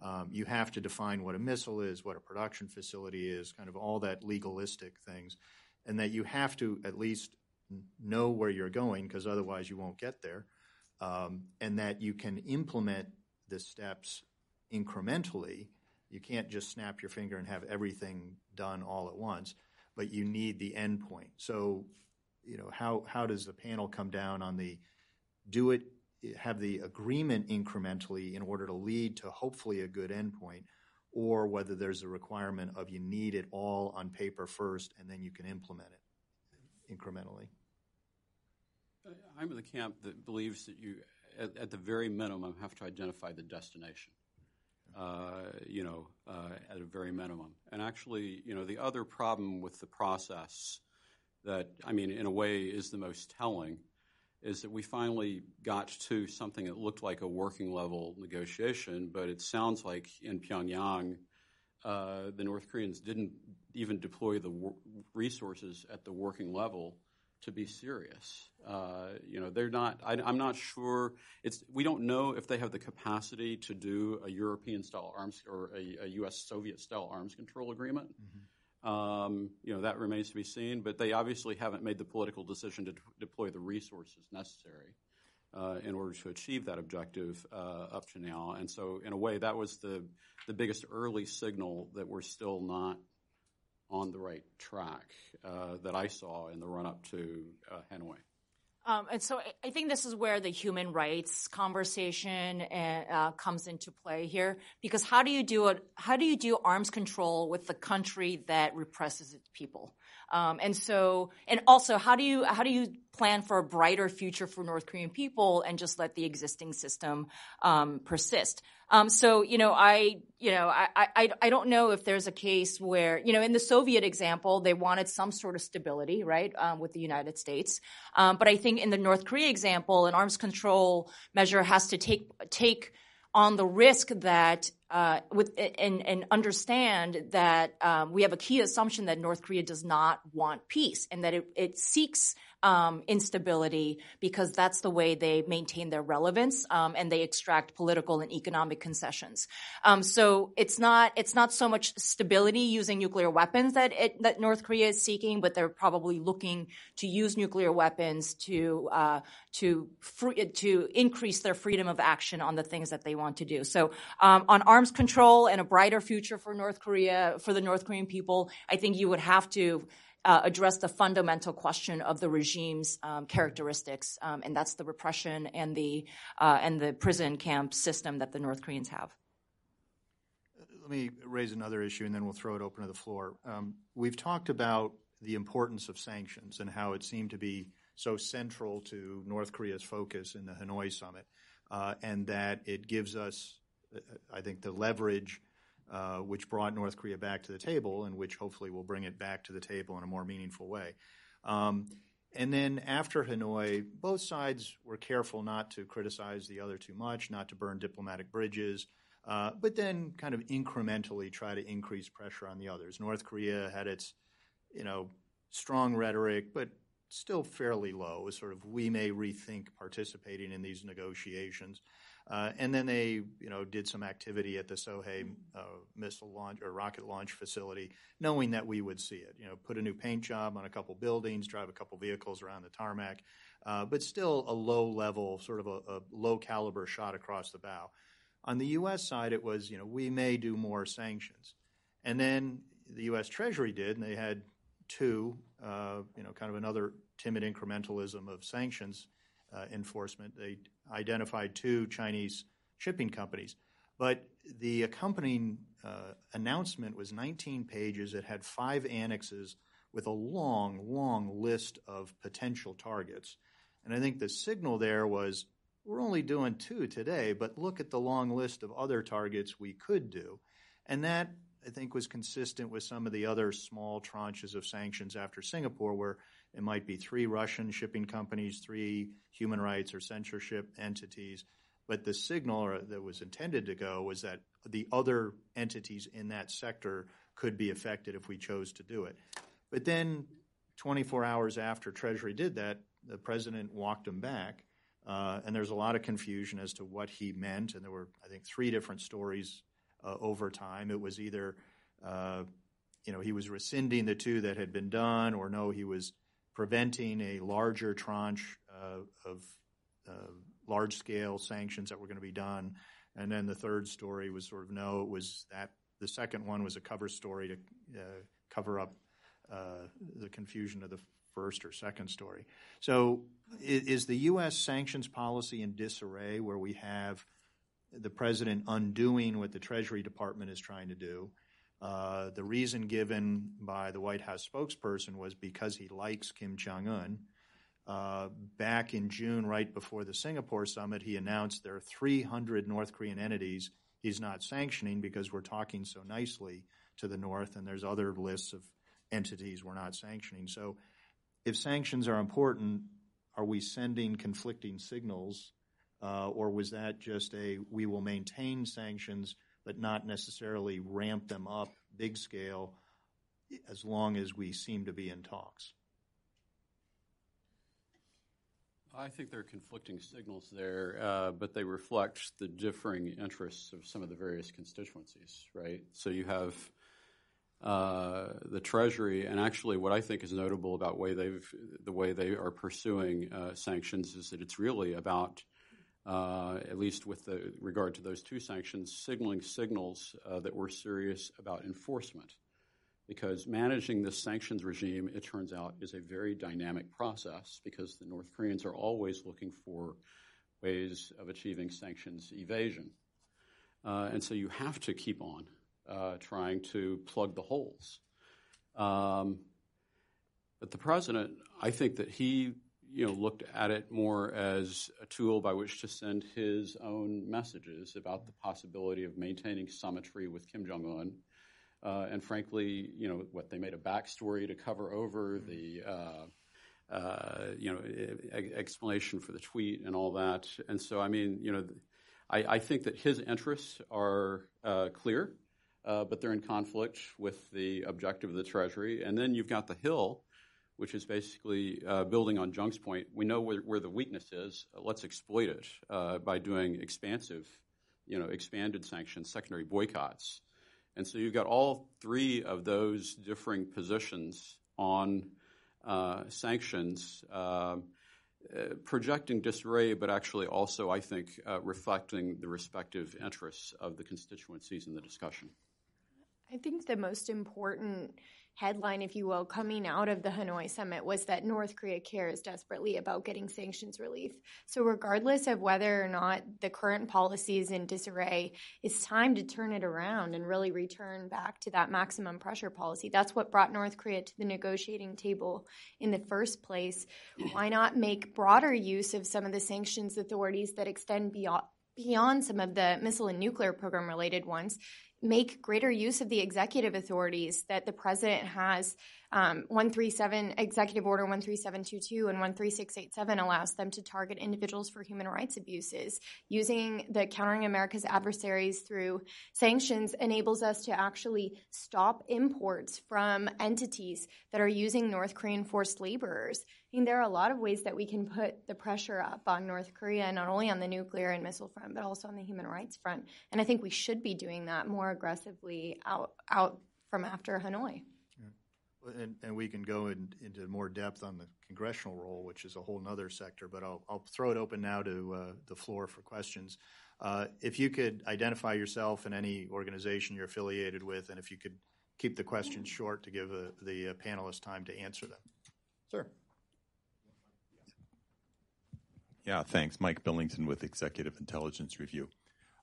Um, you have to define what a missile is, what a production facility is, kind of all that legalistic things, and that you have to at least know where you're going because otherwise you won't get there, um, and that you can implement the steps incrementally. You can't just snap your finger and have everything done all at once, but you need the end point. So, you know, how how does the panel come down on the do it, have the agreement incrementally in order to lead to hopefully a good end point, or whether there's a requirement of you need it all on paper first and then you can implement it incrementally? I'm in the camp that believes that you, at, at the very minimum, have to identify the destination. Uh, you know, uh, at a very minimum. And actually, you know, the other problem with the process that, I mean, in a way is the most telling is that we finally got to something that looked like a working level negotiation, but it sounds like in Pyongyang, uh, the North Koreans didn't even deploy the wor- resources at the working level to be serious. Uh, you know, they're not, I, I'm not sure, it's, we don't know if they have the capacity to do a European-style arms, or a, a U S Soviet-style arms control agreement. Mm-hmm. Um, you know, that remains to be seen, but they obviously haven't made the political decision to d- deploy the resources necessary uh, in order to achieve that objective uh, up to now. And so, in a way, that was the, the biggest early signal that we're still not on the right track uh, that I saw in the run-up to uh, Hanoi. Um, and so I, I think this is where the human rights conversation uh, comes into play here, because how do you do it? How do you do arms control with the country that represses its people? Um, and so, and also, how do you how do you plan for a brighter future for North Korean people and just let the existing system um, persist? Um, so, you know, I you know I, I I don't know if there's a case where, you know, in the Soviet example, they wanted some sort of stability, right, um, with the United States. Um, but I think in the North Korea example, an arms control measure has to take take on the risk that. Uh, with and, and understand that um, we have a key assumption that North Korea does not want peace and that it, it seeks um, instability because that's the way they maintain their relevance um, and they extract political and economic concessions. Um, so it's not it's not so much stability using nuclear weapons that it, that North Korea is seeking, but they're probably looking to use nuclear weapons to uh, to free, to increase their freedom of action on the things that they want to do. So um, on our arms control and a brighter future for North Korea, for the North Korean people, I think you would have to uh, address the fundamental question of the regime's um, characteristics, um, and that's the repression and the uh, and the prison camp system that the North Koreans have. Let me raise another issue, and then we'll throw it open to the floor. Um, we've talked about the importance of sanctions and how it seemed to be so central to North Korea's focus in the Hanoi summit, uh, and that it gives us, I think, the leverage uh, which brought North Korea back to the table and which hopefully will bring it back to the table in a more meaningful way. Um, and then after Hanoi, both sides were careful not to criticize the other too much, not to burn diplomatic bridges, uh, but then kind of incrementally try to increase pressure on the others. North Korea had its, you know, strong rhetoric, but still fairly low, sort of we may rethink participating in these negotiations. Uh, and then they, you know, did some activity at the Sohae uh, missile launch or rocket launch facility, knowing that we would see it. You know, put a new paint job on a couple buildings, drive a couple vehicles around the tarmac, uh, but still a low level, sort of a, a low caliber shot across the bow. On the U S side, it was, you know, we may do more sanctions. And then the U S Treasury did, and they had two, uh, you know, kind of another timid incrementalism of sanctions Uh, enforcement. They identified two Chinese shipping companies. But the accompanying uh, announcement was nineteen pages. It had five annexes with a long, long list of potential targets. And I think the signal there was, we're only doing two today, but look at the long list of other targets we could do. And that, I think, was consistent with some of the other small tranches of sanctions after Singapore, where it might be three Russian shipping companies, three human rights or censorship entities. But the signal that was intended to go was that the other entities in that sector could be affected if we chose to do it. But then twenty-four hours after Treasury did that, the president walked them back. Uh, and there's a lot of confusion as to what he meant. And there were, I think, three different stories uh, over time. It was either, uh, you know, he was rescinding the two that had been done, or no, he was preventing a larger tranche uh, of uh, large-scale sanctions that were going to be done. And then the third story was sort of no, it was that the second one was a cover story to uh, cover up uh, the confusion of the first or second story. So is the U S sanctions policy in disarray, where we have the president undoing what the Treasury Department is trying to do? Uh, the reason given by the White House spokesperson was because he likes Kim Jong-un. Uh, back in June, right before the Singapore summit, he announced there are three hundred North Korean entities he's not sanctioning because we're talking so nicely to the North, and there's other lists of entities we're not sanctioning. So if sanctions are important, are we sending conflicting signals, uh, or was that just a we will maintain sanctions but not necessarily ramp them up big scale as long as we seem to be in talks? I think there are conflicting signals there, uh, but they reflect the differing interests of some of the various constituencies, right? So you have uh, the Treasury, and actually what I think is notable about way they've, the way they are pursuing uh, sanctions is that it's really about Uh, at least with the regard to those two sanctions, signaling signals uh, that we're serious about enforcement. because managing this sanctions regime, it turns out, is a very dynamic process because the North Koreans are always looking for ways of achieving sanctions evasion. Uh, and so you have to keep on uh, trying to plug the holes. Um, but the president, I think that he, you know, looked at it more as a tool by which to send his own messages about the possibility of maintaining symmetry with Kim Jong-un. Uh, and frankly, you know, what they made a backstory to cover over the, uh, uh, you know, e- explanation for the tweet and all that. And so, I mean, you know, I, I think that his interests are uh, clear, uh, but they're in conflict with the objective of the Treasury. And then you've got the Hill, which is basically uh, building on Jung's point. We know where, where the weakness is. Let's exploit it uh, by doing expansive, you know, expanded sanctions, secondary boycotts. And so you've got all three of those differing positions on uh, sanctions, uh, projecting disarray, but actually also, I think, uh, reflecting the respective interests of the constituencies in the discussion. I think the most important headline, if you will, coming out of the Hanoi summit was that North Korea cares desperately about getting sanctions relief. So regardless of whether or not the current policy is in disarray, it's time to turn it around and really return back to that maximum pressure policy. That's what brought North Korea to the negotiating table in the first place. Why not make broader use of some of the sanctions authorities that extend beyond, beyond some of the missile and nuclear program-related ones? Make greater use of the executive authorities that the president has. Um, one thirty-seven Executive Order one three seven two two and one three six eight seven allows them to target individuals for human rights abuses. Using the Countering America's Adversaries through sanctions enables us to actually stop imports from entities that are using North Korean forced laborers. I mean, there are a lot of ways that we can put the pressure up on North Korea, not only on the nuclear and missile front, but also on the human rights front. And I think we should be doing that more aggressively out, out from after Hanoi. And, and we can go in, into more depth on the congressional role, which is a whole other sector, but I'll, I'll throw it open now to uh, the floor for questions. Uh, if you could identify yourself and any organization you're affiliated with, and if you could keep the questions short to give uh, the uh, panelists time to answer them. Sir. Yeah, thanks. Mike Billington with Executive Intelligence Review.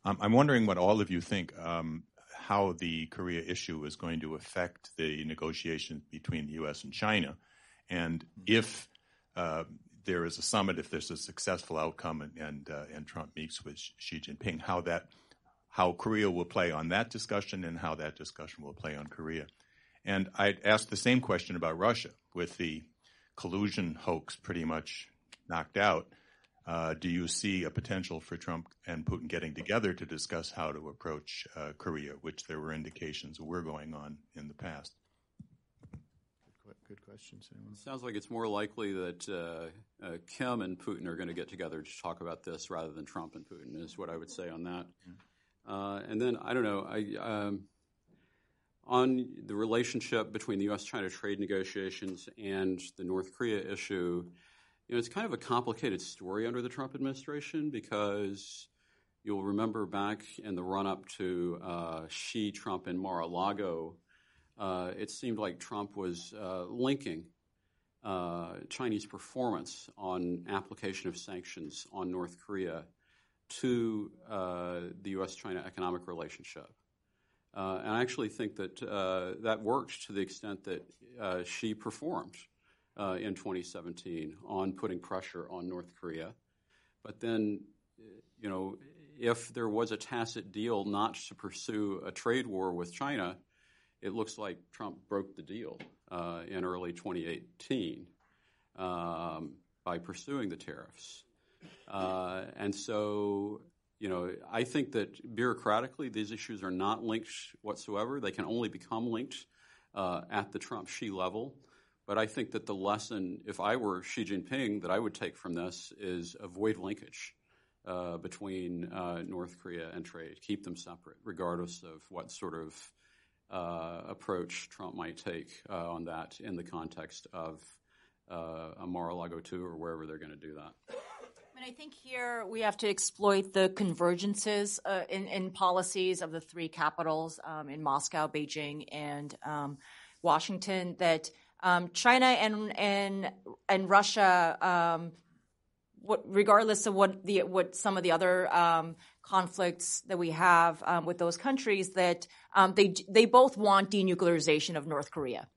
Um, I'm wondering what all of you think um, how the Korea issue is going to affect the negotiations between the U S and China. And if uh, there is a summit, if there's a successful outcome and and, uh, and Trump meets with Xi Jinping, how that how Korea will play on that discussion and how that discussion will play on Korea. And I'd ask the same question about Russia with the collusion hoax pretty much knocked out. Uh, do you see a potential for Trump and Putin getting together to discuss how to approach uh, Korea, which there were indications were going on in the past? Good, good question. It sounds like it's more likely that uh, uh, Kim and Putin are going to get together to talk about this rather than Trump and Putin is what I would say on that. Yeah. Uh, and then, I don't know, I, um, on the relationship between the U S-China trade negotiations and the North Korea issue, you know, it's kind of a complicated story under the Trump administration because you'll remember back in the run-up to uh, Xi, Trump, and Mar-a-Lago, uh, it seemed like Trump was uh, linking uh, Chinese performance on application of sanctions on North Korea to uh, the U S-China economic relationship. Uh, and I actually think that uh, that worked to the extent that uh, Xi performed. Uh, in twenty seventeen on putting pressure on North Korea. But then, you know, if there was a tacit deal not to pursue a trade war with China, it looks like Trump broke the deal uh, in early twenty eighteen um, by pursuing the tariffs. Uh, and so, you know, I think that bureaucratically these issues are not linked whatsoever. They can only become linked uh, at the Trump-Xi level. But I think that the lesson, if I were Xi Jinping, that I would take from this is avoid linkage uh, between uh, North Korea and trade. Keep them separate, regardless of what sort of uh, approach Trump might take uh, on that in the context of uh, a Mar-a-Lago two or wherever they're going to do that. I think here we have to exploit the convergences uh, in, in policies of the three capitals um, in Moscow, Beijing, and um, Washington that um, China and and and Russia, um, what, regardless of what the what some of the other um, conflicts that we have um, with those countries, that um, they they both want denuclearization of North Korea.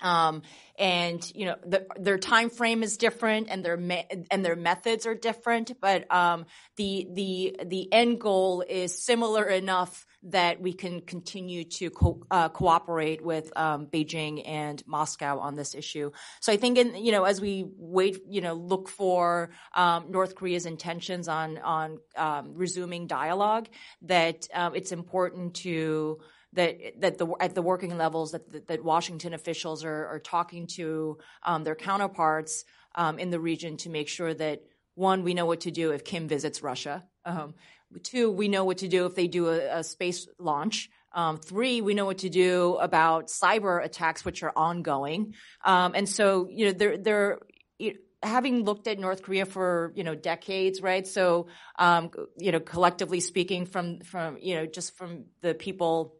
Um, and you know the, their time frame is different, and their me- and their methods are different, but um, the the the end goal is similar enough that we can continue to co- uh, cooperate with um, Beijing and Moscow on this issue. So I think, in, you know, as we wait, you know, look for um, North Korea's intentions on on um, resuming dialogue, that um, it's important to. That that the at the working levels that that Washington officials are, are talking to um, their counterparts um, in the region to make sure that, one, we know what to do if Kim visits Russia. Um, two, we know what to do if they do a, a space launch. Um, three, we know what to do about cyber attacks, which are ongoing. Um, and so, you know, they're they're. You know, having looked at North Korea for, you know, decades, right? So, um, you know, collectively speaking, from from you know, just from the people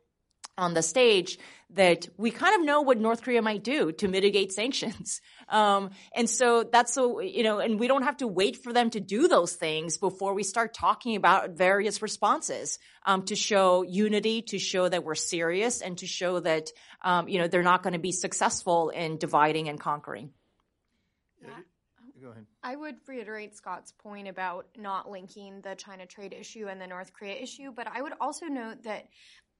on the stage, that we kind of know what North Korea might do to mitigate sanctions, um, and so that's so you know, and we don't have to wait for them to do those things before we start talking about various responses um, to show unity, to show that we're serious, and to show that um, you know they're not going to be successful in dividing and conquering. Yeah. Go ahead. I would reiterate Scott's point about not linking the China trade issue and the North Korea issue, but I would also note that.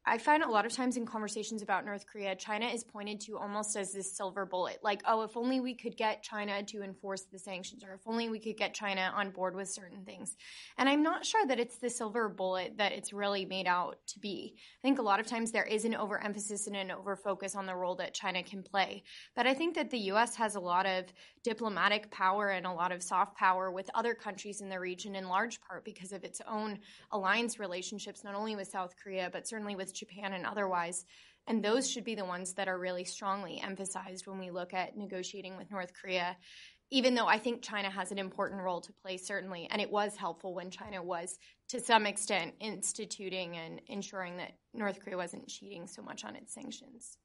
I find a lot of times in conversations about North Korea, China is pointed to almost as this silver bullet. Like, oh, if only we could get China to enforce the sanctions, or if only we could get China on board with certain things. And I'm not sure that it's the silver bullet that it's really made out to be. I think a lot of times there is an overemphasis and an overfocus on the role that China can play. But I think that the U S has a lot of diplomatic power and a lot of soft power with other countries in the region, in large part because of its own alliance relationships, not only with South Korea, but certainly with Japan and otherwise, and those should be the ones that are really strongly emphasized when we look at negotiating with North Korea, even though I think China has an important role to play, certainly, and it was helpful when China was, to some extent, instituting and ensuring that North Korea wasn't cheating so much on its sanctions.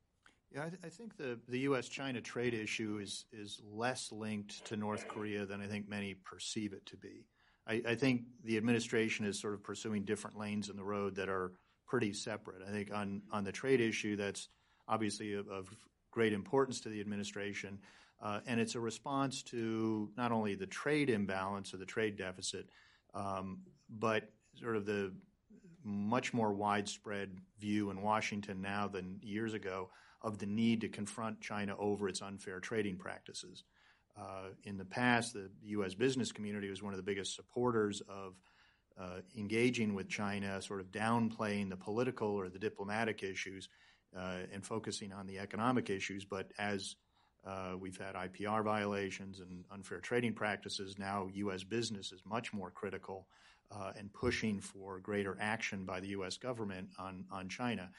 Yeah, I, th- I think the, the U S-China trade issue is, is less linked to North Korea than I think many perceive it to be. I, I think the administration is sort of pursuing different lanes in the road that are pretty separate. I think on, on the trade issue, that's obviously of, of great importance to the administration, uh, and it's a response to not only the trade imbalance or the trade deficit, um, but sort of the much more widespread view in Washington now than years ago of the need to confront China over its unfair trading practices. Uh, in the past, the U S business community was one of the biggest supporters of Uh, engaging with China, sort of downplaying the political or the diplomatic issues uh, and focusing on the economic issues. But as uh, we've had I P R violations and unfair trading practices, now U S business is much more critical uh, and pushing for greater action by the U S government on, on China.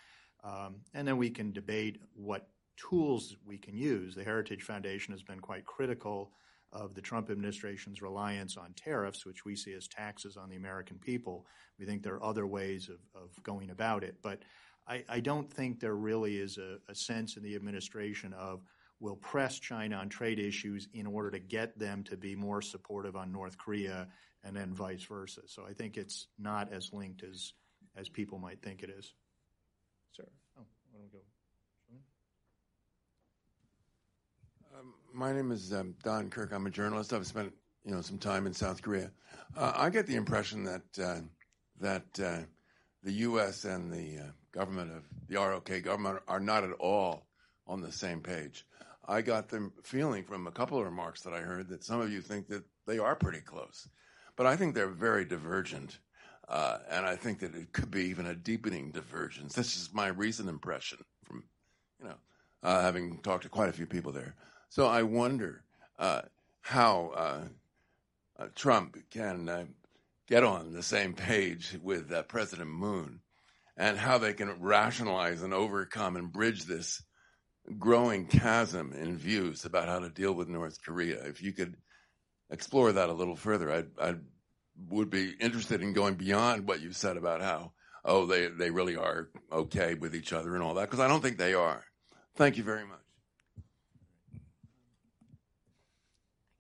Um, and then we can debate what tools we can use. The Heritage Foundation has been quite critical of the Trump administration's reliance on tariffs, which we see as taxes on the American people. We think there are other ways of, of going about it. But I, I don't think there really is a, a sense in the administration of we'll press China on trade issues in order to get them to be more supportive on North Korea and then vice versa. So I think it's not as linked as, as people might think it is. Sir, oh, why don't we go? My name is um, Don Kirk. I'm a journalist. I've spent, you know, some time in South Korea. Uh, I get the impression that uh, that uh, the U S and the uh, government of the R O K government are not at all on the same page. I got the feeling from a couple of remarks that I heard that some of you think that they are pretty close, but I think they're very divergent, uh, and I think that it could be even a deepening divergence. This is my recent impression from, you know, uh, having talked to quite a few people there. So I wonder uh, how uh, uh, Trump can uh, get on the same page with uh, President Moon, and how they can rationalize and overcome and bridge this growing chasm in views about how to deal with North Korea. If you could explore that a little further, I'd, I'd would be interested in going beyond what you said about how, oh, they, they really are okay with each other and all that, because I don't think they are. Thank you very much.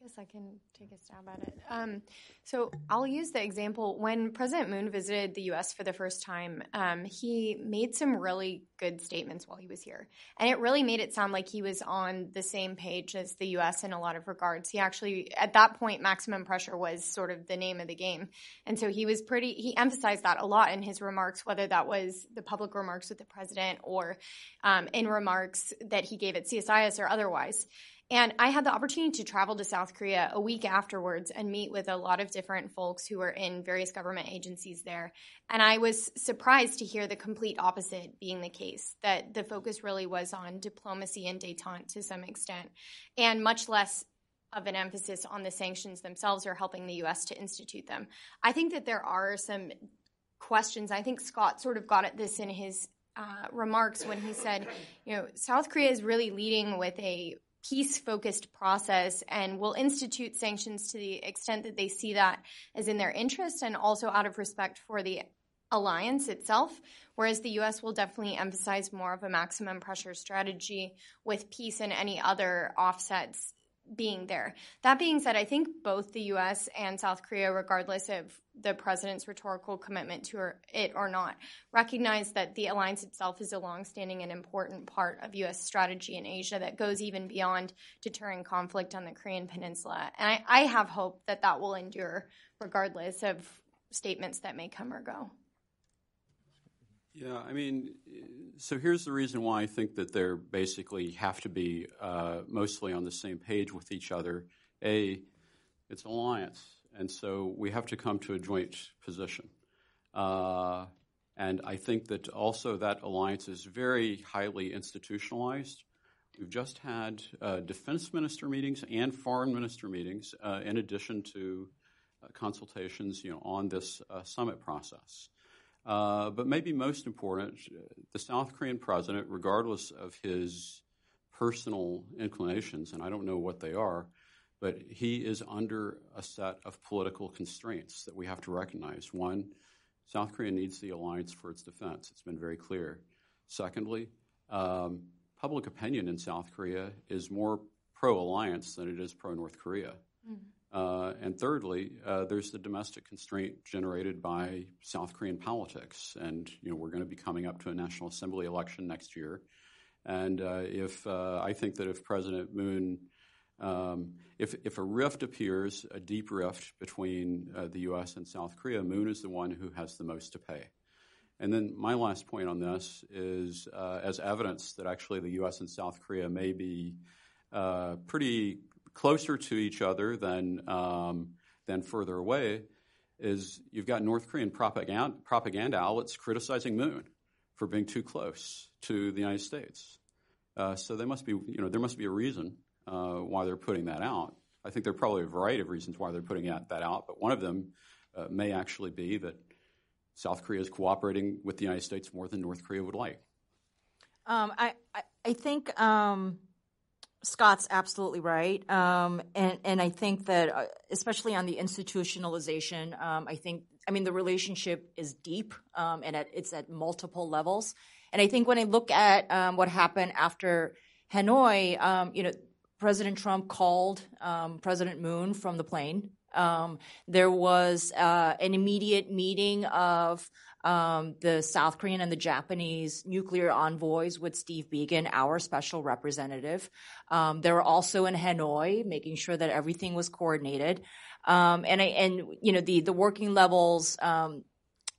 I guess I can take a stab at it. Um, so I'll use the example. When President Moon visited the U S for the first time, um, he made some really good statements while he was here. And it really made it sound like he was on the same page as the U S in a lot of regards. He actually, at that point, maximum pressure was sort of the name of the game. And so he was pretty, he emphasized that a lot in his remarks, whether that was the public remarks with the president or um, in remarks that he gave at C S I S or otherwise. And I had the opportunity to travel to South Korea a week afterwards and meet with a lot of different folks who were in various government agencies there. And I was surprised to hear the complete opposite being the case, that the focus really was on diplomacy and détente to some extent, and much less of an emphasis on the sanctions themselves or helping the U S to institute them. I think that there are some questions. I think Scott sort of got at this in his uh, remarks when he said, you know, South Korea is really leading with a peace-focused process and will institute sanctions to the extent that they see that as in their interest and also out of respect for the alliance itself, whereas the U S will definitely emphasize more of a maximum pressure strategy with peace and any other offsets being there. That being said, I think both the U S and South Korea, regardless of the president's rhetorical commitment to it or not, recognize that the alliance itself is a longstanding and important part of U S strategy in Asia that goes even beyond deterring conflict on the Korean Peninsula. And I, I have hope that that will endure regardless of statements that may come or go. Yeah, I mean, so here's the reason why I think that they're basically have to be uh, mostly on the same page with each other. A, it's an alliance, and so we have to come to a joint position. Uh, and I think that also that alliance is very highly institutionalized. We've just had uh, defense minister meetings and foreign minister meetings uh, in addition to uh, consultations, you know, on this uh, summit process. Uh, but maybe most important, the South Korean president, regardless of his personal inclinations, and I don't know what they are, but he is under a set of political constraints that we have to recognize. One, South Korea needs the alliance for its defense. It's been very clear. Secondly, um, public opinion in South Korea is more pro-alliance than it is pro-North Korea. Mm-hmm. Uh, and thirdly, uh, there's the domestic constraint generated by South Korean politics. And, you know, we're going to be coming up to a National Assembly election next year. And uh, if uh, I think that if President Moon, um, if, if a rift appears, a deep rift between uh, the U S and South Korea, Moon is the one who has the most to pay. And then my last point on this is uh, as evidence that actually the U S and South Korea may be uh, pretty closer to each other than um, than further away is you've got North Korean propaganda, propaganda outlets criticizing Moon for being too close to the United States. Uh, so they must be, you know, there must be a reason uh, why they're putting that out. I think there are probably a variety of reasons why they're putting that out, but one of them uh, may actually be that South Korea is cooperating with the United States more than North Korea would like. Um, I, I I think. Um Scott's absolutely right, um, and and I think that uh, especially on the institutionalization, um, I think I mean the relationship is deep um, and at, it's at multiple levels. And I think when I look at um, what happened after Hanoi, um, you know, President Trump called um, President Moon from the plane. Um, there was uh, an immediate meeting of um, the South Korean and the Japanese nuclear envoys with Steve Biegun, our special representative. Um, they were also in Hanoi, making sure that everything was coordinated. Um, and I, and you know the the working levels um,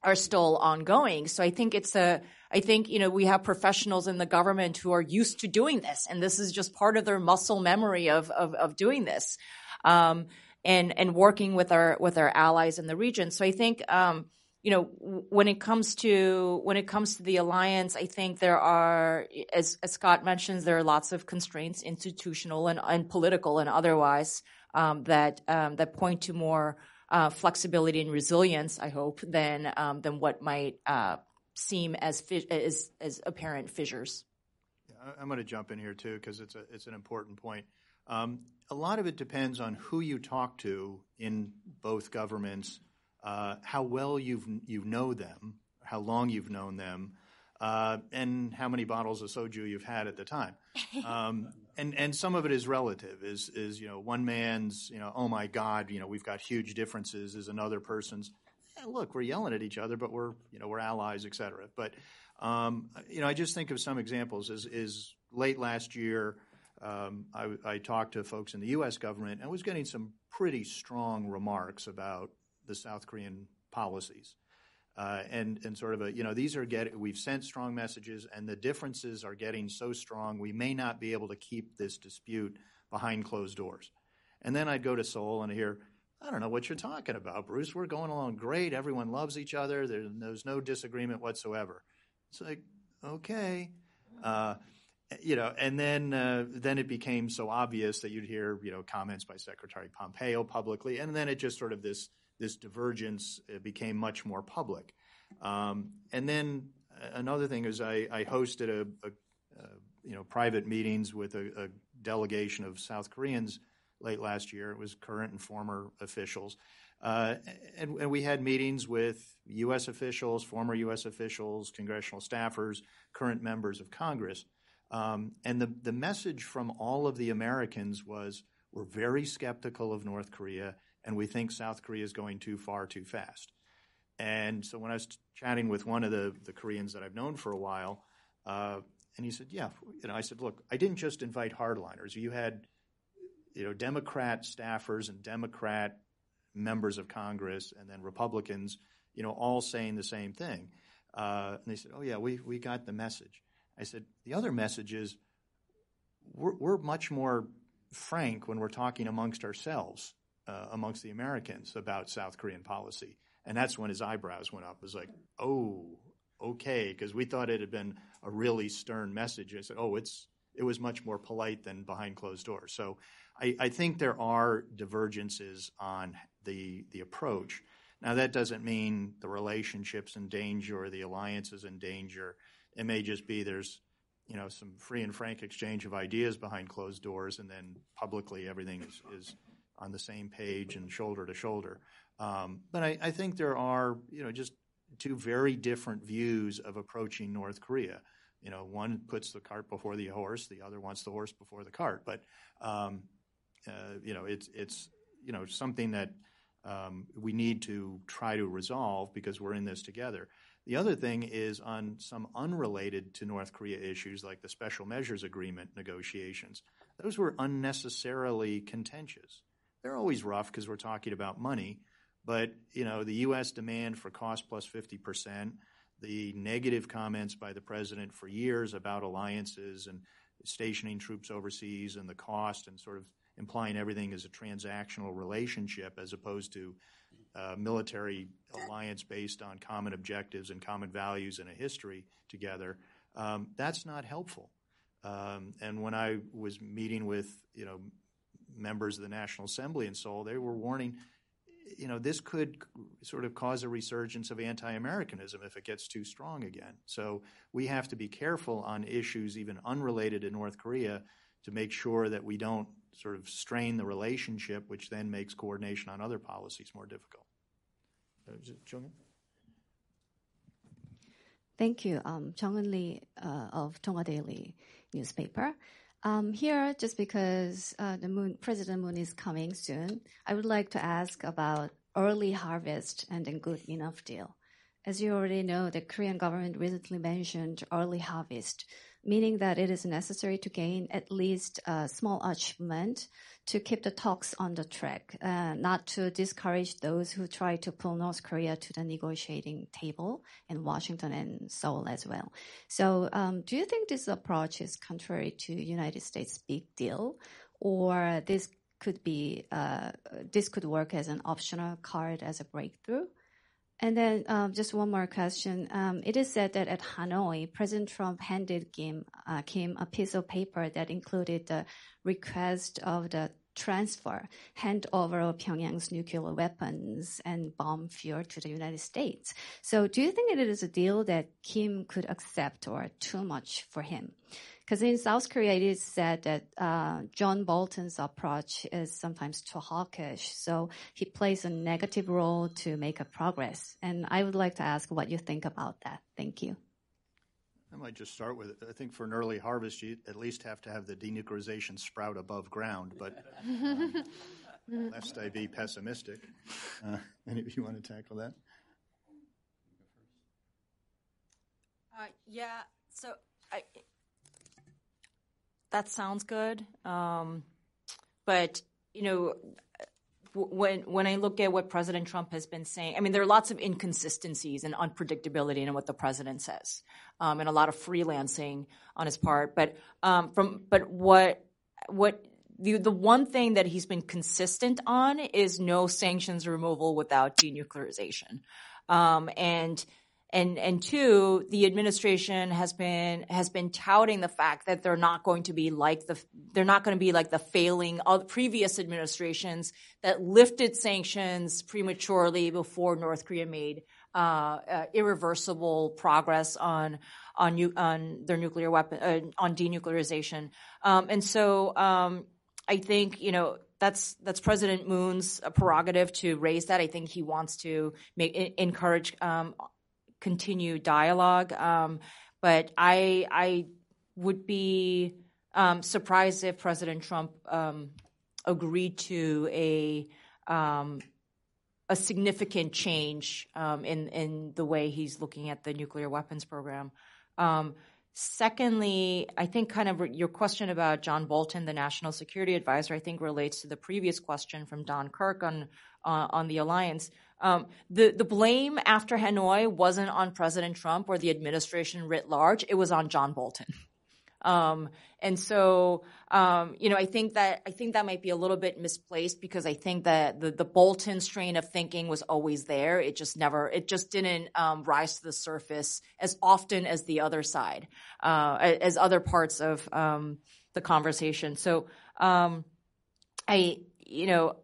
are still ongoing. So I think it's a I think you know we have professionals in the government who are used to doing this, and this is just part of their muscle memory of of, of doing this. Um, And and working with our with our allies in the region. So I think um, you know when it comes to when it comes to the alliance, I think there are, as, as Scott mentions, there are lots of constraints, institutional and, and political and otherwise, um, that um, that point to more uh, flexibility and resilience, I hope, than um, than what might uh, seem as as as apparent fissures. Yeah, I'm going to jump in here too because it's a it's an important point. Um, a lot of it depends on who you talk to in both governments, uh, how well you've you know them, how long you've known them, uh, and how many bottles of soju you've had at the time. Um, and, and some of it is relative, is, is, you know, one man's, you know, oh, my God, you know, we've got huge differences is another person's. Hey, look, we're yelling at each other, but we're, you know, we're allies, et cetera. But, um, you know, I just think of some examples is, is late last year, Um, I, I talked to folks in the U S government and was getting some pretty strong remarks about the South Korean policies uh, and, and sort of a, you know, these are getting, we've sent strong messages and the differences are getting so strong we may not be able to keep this dispute behind closed doors. And then I'd go to Seoul and hear, I don't know what you're talking about, Bruce. We're going along great. Everyone loves each other. There, there's no disagreement whatsoever. It's like, okay. Uh You know, and then uh, then it became so obvious that you'd hear, you know, comments by Secretary Pompeo publicly, and then it just sort of this this divergence became much more public. Um, and then another thing is I, I hosted a, a, a you know private meetings with a, a delegation of South Koreans late last year. It was current and former officials, uh, and, and we had meetings with U S officials, former U S officials, congressional staffers, current members of Congress. Um, and the, the message from all of the Americans was we're very skeptical of North Korea and we think South Korea is going too far too fast. And so when I was chatting with one of the, the Koreans that I've known for a while, uh, and he said, yeah, you know, I said, look, I didn't just invite hardliners. You had, you know, Democrat staffers and Democrat members of Congress and then Republicans, you know, all saying the same thing. Uh, and they said, oh, yeah, we, we got the message. I said, the other message is we're, we're much more frank when we're talking amongst ourselves, uh, amongst the Americans about South Korean policy. And that's when his eyebrows went up. It was like, oh, okay, because we thought it had been a really stern message. I said, oh, it's it was much more polite than behind closed doors. So I, I think there are divergences on the the approach. Now, that doesn't mean the relationship's in danger or the alliance is in danger. It may just be there's, you know, some free and frank exchange of ideas behind closed doors, and then publicly everything is, is on the same page and shoulder to shoulder. Um, but I, I think there are, you know, just two very different views of approaching North Korea. You know, one puts the cart before the horse, the other wants the horse before the cart. But, um, uh, you know, it's it's you know something that um, we need to try to resolve because we're in this together. The other thing is on some unrelated to North Korea issues like the Special Measures Agreement negotiations. Those were unnecessarily contentious. They're always rough because we're talking about money. But, you know, the U S demand for cost plus fifty percent, the negative comments by the president for years about alliances and stationing troops overseas and the cost and sort of implying everything is a transactional relationship as opposed to Uh, military alliance based on common objectives and common values and a history together, um, that's not helpful. Um, and when I was meeting with, you know, members of the National Assembly in Seoul, they were warning, you know, this could sort of cause a resurgence of anti-Americanism if it gets too strong again. So we have to be careful on issues even unrelated to North Korea to make sure that we don't sort of strain the relationship, which then makes coordination on other policies more difficult. Jung-un? Thank you. Um, Jung-un Lee uh, of Tonga Daily newspaper. Um, here, just because uh, the Moon, President Moon is coming soon, I would like to ask about early harvest and a good enough deal. As you already know, the Korean government recently mentioned early harvest, meaning that it is necessary to gain at least a small achievement to keep the talks on the track, uh, not to discourage those who try to pull North Korea to the negotiating table in Washington and Seoul as well. So um, do you think this approach is contrary to United States' big deal, or this could be uh, this could work as an optional card as a breakthrough? And then um, just one more question. Um, it is said that at Hanoi, President Trump handed Kim, uh, Kim a piece of paper that included the request of the transfer, handover of Pyongyang's nuclear weapons and bomb fuel to the United States. So do you think it is a deal that Kim could accept or too much for him? Because in South Korea, it is said that uh, John Bolton's approach is sometimes too hawkish, so he plays a negative role to make a progress. And I would like to ask what you think about that. Thank you. I might just start with it. I think for an early harvest, you at least have to have the denuclearization sprout above ground, but um, lest I be pessimistic. Uh, any of you want to tackle that? Uh, yeah, so I, that sounds good. Um, but, you know, When when I look at what President Trump has been saying, I mean, there are lots of inconsistencies and unpredictability in what the president says, um, and a lot of freelancing on his part. But um, from but what what the the one thing that he's been consistent on is no sanctions removal without denuclearization, um, and and and two, the administration has been has been touting the fact that they're not going to be like the they're not going to be like the failing of previous administrations that lifted sanctions prematurely before North Korea made uh, uh, irreversible progress on on nu- on their nuclear weapon uh, on denuclearization. Um, and so um, I think you know. That's that's President Moon's prerogative to raise that. I think he wants to make I- encourage. Um, continue dialogue, um, but I I would be um, surprised if President Trump um, agreed to a um, a significant change um, in in the way he's looking at the nuclear weapons program. Um, secondly, I think kind of re- your question about John Bolton, the National Security Advisor, I think relates to the previous question from Don Kirk on uh, on the alliance. Um, the, the blame after Hanoi wasn't on President Trump or the administration writ large. It was on John Bolton. Um, and so, um, you know, I think that I think that might be a little bit misplaced because I think that the, the Bolton strain of thinking was always there. It just never it just didn't um, rise to the surface as often as the other side, uh, as other parts of um, the conversation. So um, I, you know.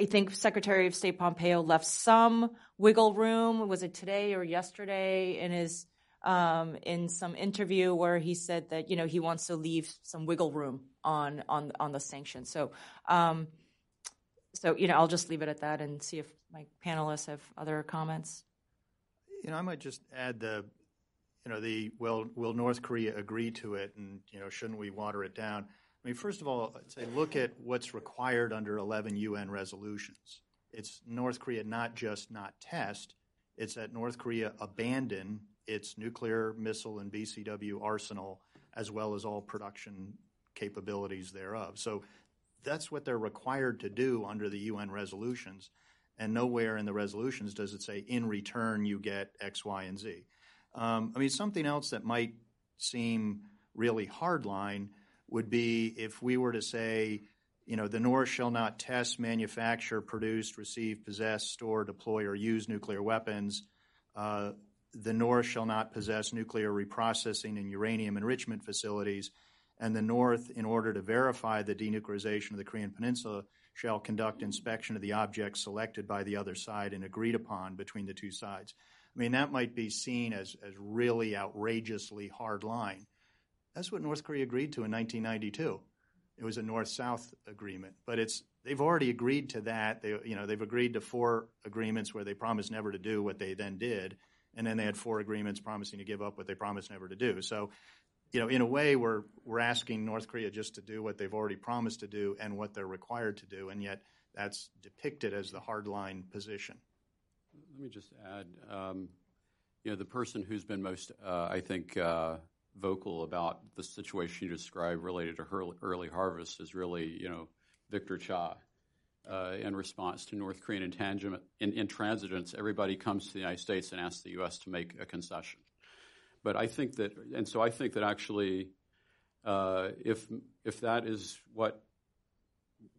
I think Secretary of State Pompeo left some wiggle room. Was it today or yesterday? In his um, in some interview where he said that you know he wants to leave some wiggle room on on on the sanctions. So, um, so you know I'll just leave it at that and see if my panelists have other comments. You know I might just add the you know the well will North Korea agree to it and you know shouldn't we water it down? I mean, first of all, I'd say look at what's required under eleven U N resolutions. It's North Korea not just not test. It's that North Korea abandon its nuclear missile and B C W arsenal as well as all production capabilities thereof. So that's what they're required to do under the U N resolutions. And nowhere in the resolutions does it say in return you get X, Y, and Z. Um, I mean, something else that might seem really hardline would be if we were to say, you know, the North shall not test, manufacture, produce, receive, possess, store, deploy, or use nuclear weapons. Uh, the North shall not possess nuclear reprocessing and uranium enrichment facilities. And the North, in order to verify the denuclearization of the Korean Peninsula, shall conduct inspection of the objects selected by the other side and agreed upon between the two sides. I mean, that might be seen as, as really outrageously hard line. That's what North Korea agreed to in nineteen ninety-two. It was a North-South agreement, but it's they've already agreed to that. They, you know, they've agreed to four agreements where they promised never to do what they then did, and then they had four agreements promising to give up what they promised never to do. So, you know, in a way, we're we're asking North Korea just to do what they've already promised to do and what they're required to do, and yet that's depicted as the hardline position. Let me just add, um, you know, the person who's been most, uh, I think. Uh, vocal about the situation you described related to her early harvest is really, you know, Victor Cha. Uh, in response to North Korean intransigence, everybody comes to the United States and asks the U S to make a concession. But I think that, and so I think that actually, uh, if if that is what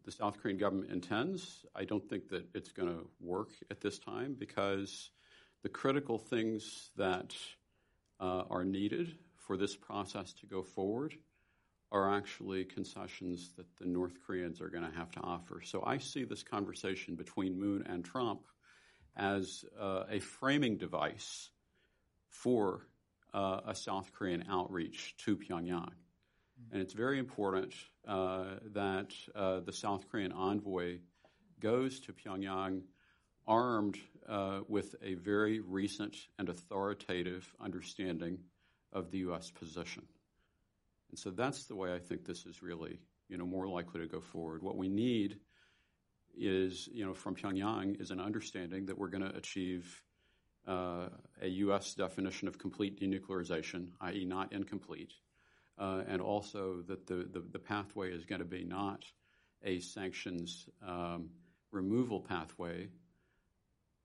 the South Korean government intends, I don't think that it's going to work at this time because the critical things that uh, are needed for this process to go forward are actually concessions that the North Koreans are going to have to offer. So I see this conversation between Moon and Trump as uh, a framing device for uh, a South Korean outreach to Pyongyang. And it's very important uh, that uh, the South Korean envoy goes to Pyongyang armed uh, with a very recent and authoritative understanding of the U S position. And so that's the way I think this is really, you know, more likely to go forward. What we need is, you know, from Pyongyang is an understanding that we're going to achieve uh, a U S definition of complete denuclearization, that is not incomplete, uh, and also that the, the, the pathway is going to be not a sanctions um, removal pathway,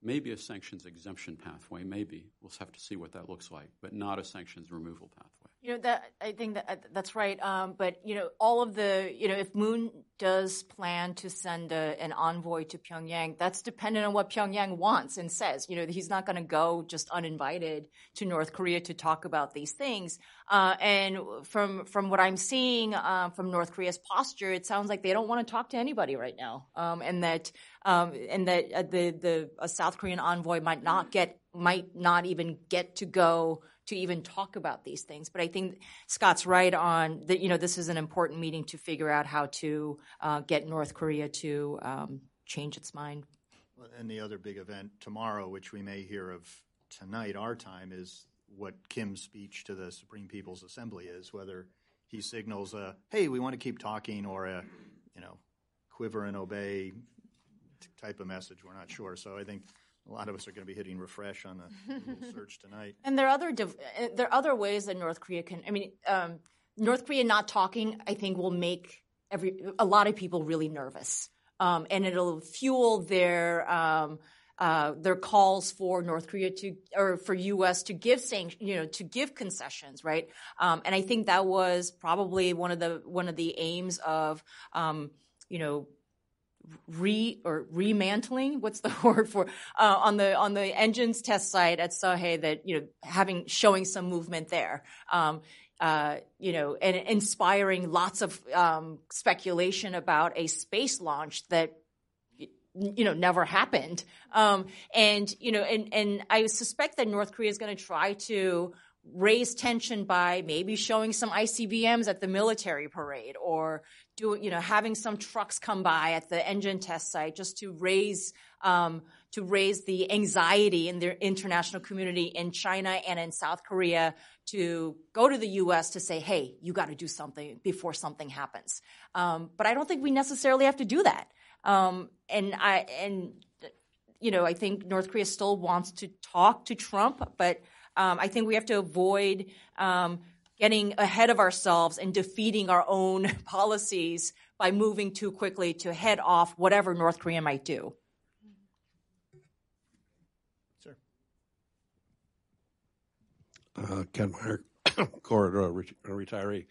maybe a sanctions exemption pathway, maybe. We'll have to see what that looks like, but not a sanctions removal pathway. You know, that I think that that's right. Um, but, you know, all of the, you know, if Moon does plan to send a, an envoy to Pyongyang, that's dependent on what Pyongyang wants and says. You know, he's not going to go just uninvited to North Korea to talk about these things. Uh, and from from what I'm seeing uh, from North Korea's posture, it sounds like they don't want to talk to anybody right now, um, and that um, and that uh, the the a South Korean envoy might not get might not even get to go to even talk about these things. But I think Scott's right on that. You know, this is an important meeting to figure out how to uh, get North Korea to um, change its mind. Well, and the other big event tomorrow, which we may hear of tonight, our time, is what Kim's speech to the Supreme People's Assembly is, whether he signals a, hey, we want to keep talking, or a, you know, quiver and obey type of message. We're not sure. So I think a lot of us are going to be hitting refresh on the Google search tonight. And there are other div- there are other ways that North Korea can – I mean, um, North Korea not talking, I think, will make every a lot of people really nervous, um, and it'll fuel their um, uh, their calls for North Korea to or for U S to give sanction, you know, to give concessions, right? Um, and I think that was probably one of the one of the aims of um, you know. Re or remantling, what's the word for uh, on the on the engines test site at Sohae, that, you know, having showing some movement there, um, uh, you know, and inspiring lots of um, speculation about a space launch that, you know, never happened, um, and you know, and and I suspect that North Korea is going to try to raise tension by maybe showing some I C B Ms at the military parade, or do you know having some trucks come by at the engine test site, just to raise um, to raise the anxiety in the international community in China and in South Korea to go to the U S to say, hey, you got to do something before something happens. Um, but I don't think we necessarily have to do that. Um, and I and you know I think North Korea still wants to talk to Trump, but Um, I think we have to avoid um, getting ahead of ourselves and defeating our own policies by moving too quickly to head off whatever North Korea might do. Sir. Uh, Ken Meyer, Corridor retiree.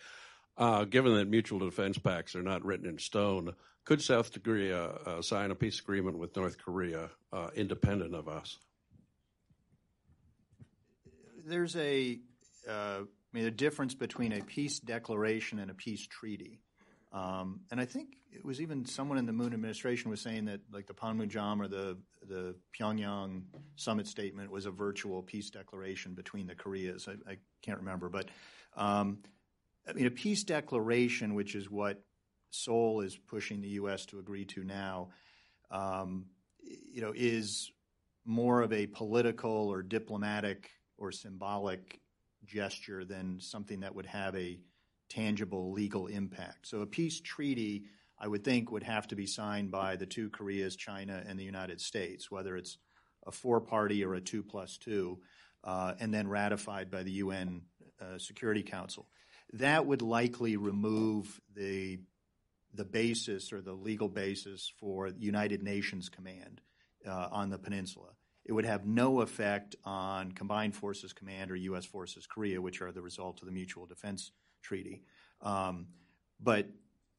Uh, given that mutual defense pacts are not written in stone, could South Korea uh, sign a peace agreement with North Korea uh, independent of us? There's a, uh, I mean, a difference between a peace declaration and a peace treaty. Um, and I think it was even someone in the Moon administration was saying that, like, the Panmunjom or the, the Pyongyang summit statement was a virtual peace declaration between the Koreas. I, I can't remember. But, um, I mean, a peace declaration, which is what Seoul is pushing the U S to agree to now, um, you know, is more of a political or diplomatic or symbolic gesture than something that would have a tangible legal impact. So a peace treaty, I would think, would have to be signed by the two Koreas, China, and the United States, whether it's a four-party or a two-plus-two, uh, and then ratified by the U N uh, Security Council. That would likely remove the, the basis or the legal basis for the United Nations Command uh, on the peninsula. It would have no effect on Combined Forces Command or U S. Forces Korea, which are the result of the Mutual Defense Treaty. Um, but,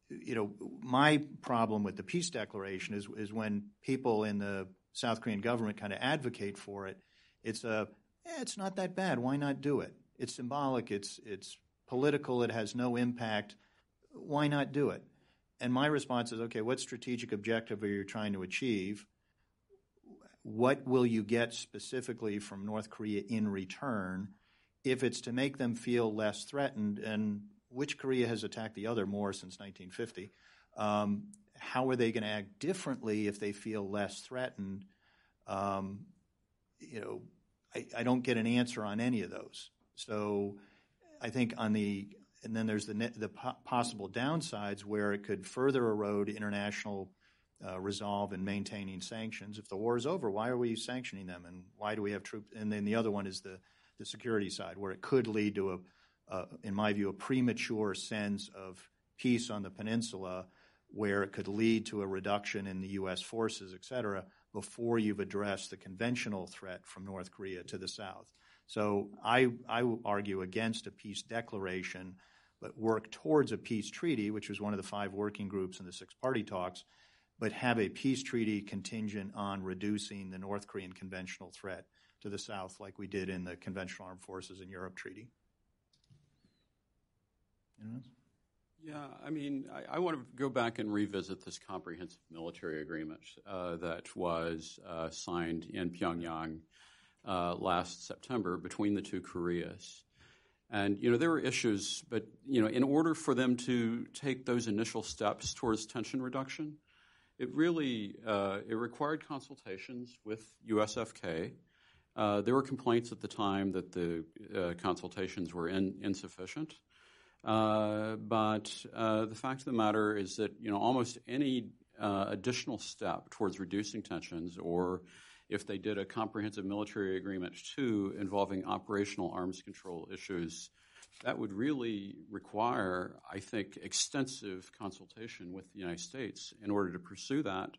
you know, my problem with the peace declaration is, is when people in the South Korean government kind of advocate for it, it's a, eh, it's not that bad. Why not do it? It's symbolic. It's, it's political. It has no impact. Why not do it? And my response is, okay, what strategic objective are you trying to achieve? What will you get specifically from North Korea in return if it's to make them feel less threatened? And which Korea has attacked the other more since nineteen fifty? Um, how are they going to act differently if they feel less threatened? Um, you know, I, I don't get an answer on any of those. So I think on the and then there's the net, the po possible downsides where it could further erode international uh, resolve in maintaining sanctions. If the war is over, why are we sanctioning them, and why do we have troops? And then the other one is the the security side, where it could lead to a, uh, in my view, a premature sense of peace on the peninsula, where it could lead to a reduction in the U S forces, et cetera, before you've addressed the conventional threat from North Korea to the south. So I, I argue against a peace declaration, but work towards a peace treaty, which was one of the five working groups in the six party talks, but have a peace treaty contingent on reducing the North Korean conventional threat to the south, like we did in the Conventional Armed Forces in Europe Treaty. Anyone else? Yeah, I mean, I, I want to go back and revisit this comprehensive military agreement uh, that was uh, signed in Pyongyang uh, last September between the two Koreas. And, you know, there were issues, but, you know, in order for them to take those initial steps towards tension reduction, it really uh, it required consultations with U S F K. Uh, there were complaints at the time that the uh, consultations were in, insufficient. Uh, but uh, the fact of the matter is that, you know, almost any uh, additional step towards reducing tensions, or if they did a comprehensive military agreement too involving operational arms control issues, that would really require, I think, extensive consultation with the United States in order to pursue that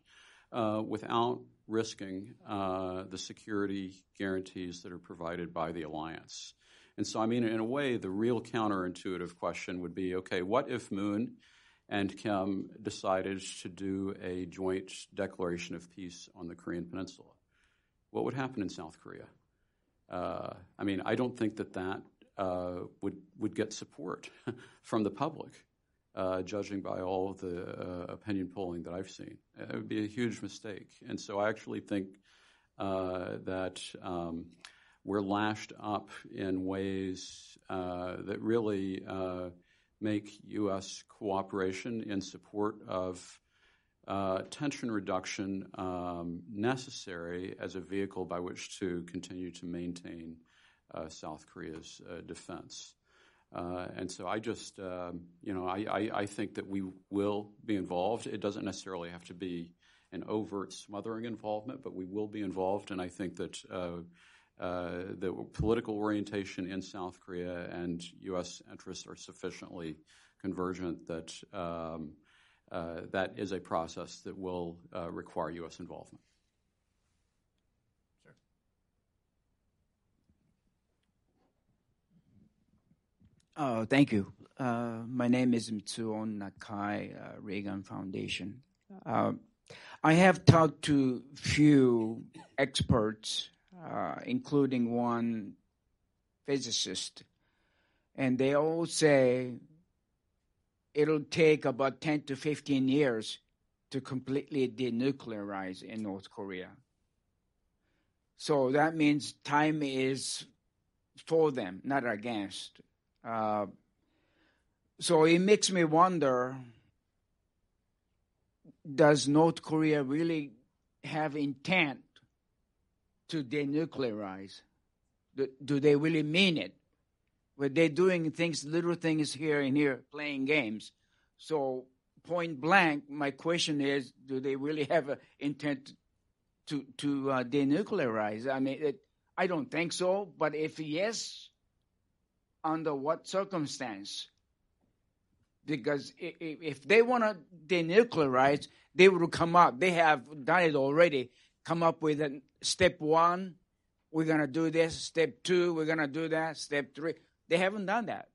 uh, without risking uh, the security guarantees that are provided by the alliance. And so, I mean, in a way, the real counterintuitive question would be, okay, what if Moon and Kim decided to do a joint declaration of peace on the Korean Peninsula? What would happen in South Korea? Uh, I mean, I don't think that that uh, would, would get support from the public, uh, judging by all of the uh, opinion polling that I've seen. It would be a huge mistake. And so I actually think uh, that um, – we're lashed up in ways uh, that really uh, make U S cooperation in support of uh, tension reduction um, necessary as a vehicle by which to continue to maintain uh, South Korea's uh, defense. Uh, and so I just, uh, you know, I, I, I think that we will be involved. It doesn't necessarily have to be an overt smothering involvement, but we will be involved, and I think that uh, Uh, the political orientation in South Korea and U S interests are sufficiently convergent that um, uh, that is a process that will uh, require U S involvement. Sure. Oh, thank you. Uh, my name is Mitsuon Nakai, uh, Reagan Foundation. Uh, I have talked to few experts, Uh, including one physicist, and they all say it'll take about ten to fifteen years to completely denuclearize in North Korea. So that means time is for them, not against. Uh, so it makes me wonder, does North Korea really have intent to denuclearize? Do, do they really mean it? Were they doing things, little things here and here, playing games? So point blank, my question is, do they really have an intent to, to uh, denuclearize? I mean, it, I don't think so, but if yes, under what circumstance? Because if they want to denuclearize, they will come up. They have done it already. Come up with a step one, we're going to do this. Step two, we're going to do that. Step three, they haven't done that.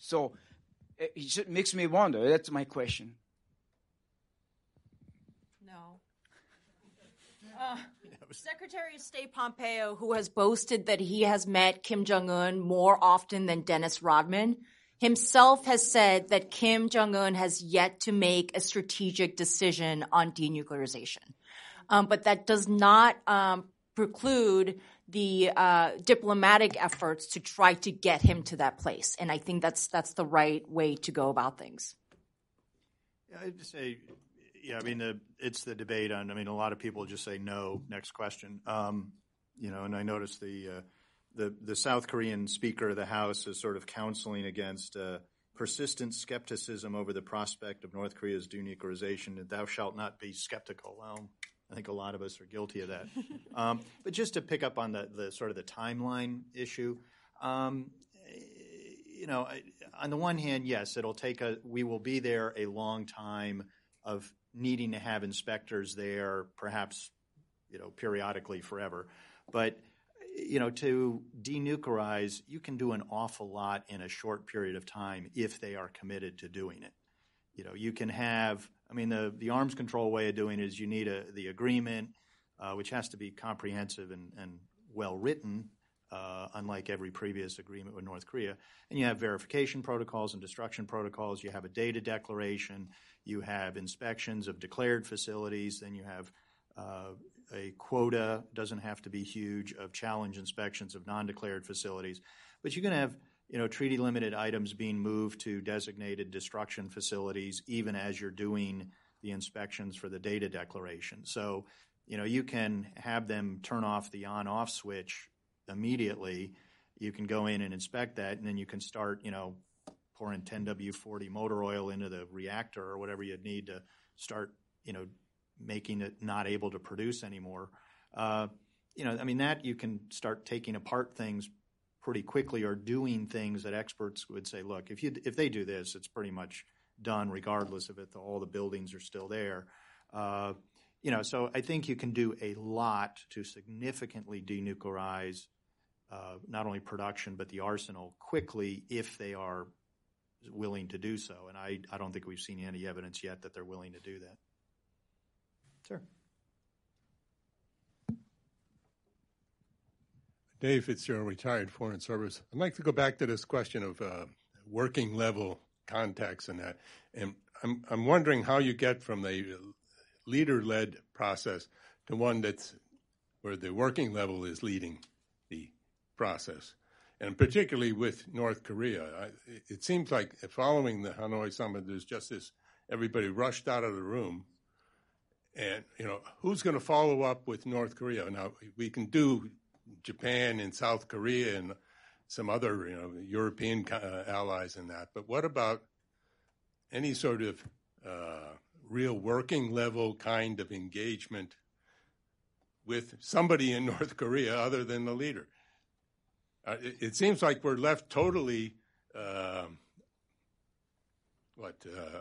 So it, it makes me wonder. That's my question. No. Uh, Secretary of State Pompeo, who has boasted that he has met Kim Jong-un more often than Dennis Rodman, himself has said that Kim Jong-un has yet to make a strategic decision on denuclearization. Um, but that does not um, preclude the uh, diplomatic efforts to try to get him to that place. And I think that's that's the right way to go about things. Yeah, I'd just say, yeah, I mean, the, it's the debate on, I mean, a lot of people just say no, next question. Um, you know, and I noticed the uh, the, the South Korean Speaker of the House is sort of counseling against uh, persistent skepticism over the prospect of North Korea's denuclearization, and thou shalt not be skeptical. Well, I think a lot of us are guilty of that. Um, but just to pick up on the, the sort of the timeline issue, um, you know, I, on the one hand, yes, it'll take a – we will be there a long time of needing to have inspectors there perhaps, you know, periodically forever. But, you know, to denuclearize, you can do an awful lot in a short period of time if they are committed to doing it. You know, you can have – I mean, the, the arms control way of doing it is you need a, the agreement, uh, which has to be comprehensive and, and well-written, uh, unlike every previous agreement with North Korea. And you have verification protocols and destruction protocols. You have a data declaration. You have inspections of declared facilities. Then you have uh, a quota, doesn't have to be huge, of challenge inspections of non-declared facilities. But you're going to have, you know, treaty-limited items being moved to designated destruction facilities even as you're doing the inspections for the data declaration. So, you know, you can have them turn off the on-off switch immediately. You can go in and inspect that, and then you can start, you know, pouring ten W forty motor oil into the reactor or whatever you need to start, you know, making it not able to produce anymore. Uh, you know, I mean, that you can start taking apart things pretty quickly, or doing things that experts would say, look, if you if they do this, it's pretty much done regardless of it. All the buildings are still there. Uh, you know, so I think you can do a lot to significantly denuclearize uh, not only production but the arsenal quickly if they are willing to do so. And I, I don't think we've seen any evidence yet that they're willing to do that. Sure. Dave Fitzgerald, retired Foreign Service. I'd like to go back to this question of uh, working level contacts and that. And I'm, I'm wondering how you get from the leader-led process to one that's where the working level is leading the process. And particularly with North Korea, I, it seems like following the Hanoi summit, there's just this, everybody rushed out of the room. And, you know, who's going to follow up with North Korea? Now, we can do Japan and South Korea and some other, you know, European uh, allies in that. But what about any sort of uh, real working level kind of engagement with somebody in North Korea other than the leader? Uh, it, it seems like we're left totally, uh, what, uh,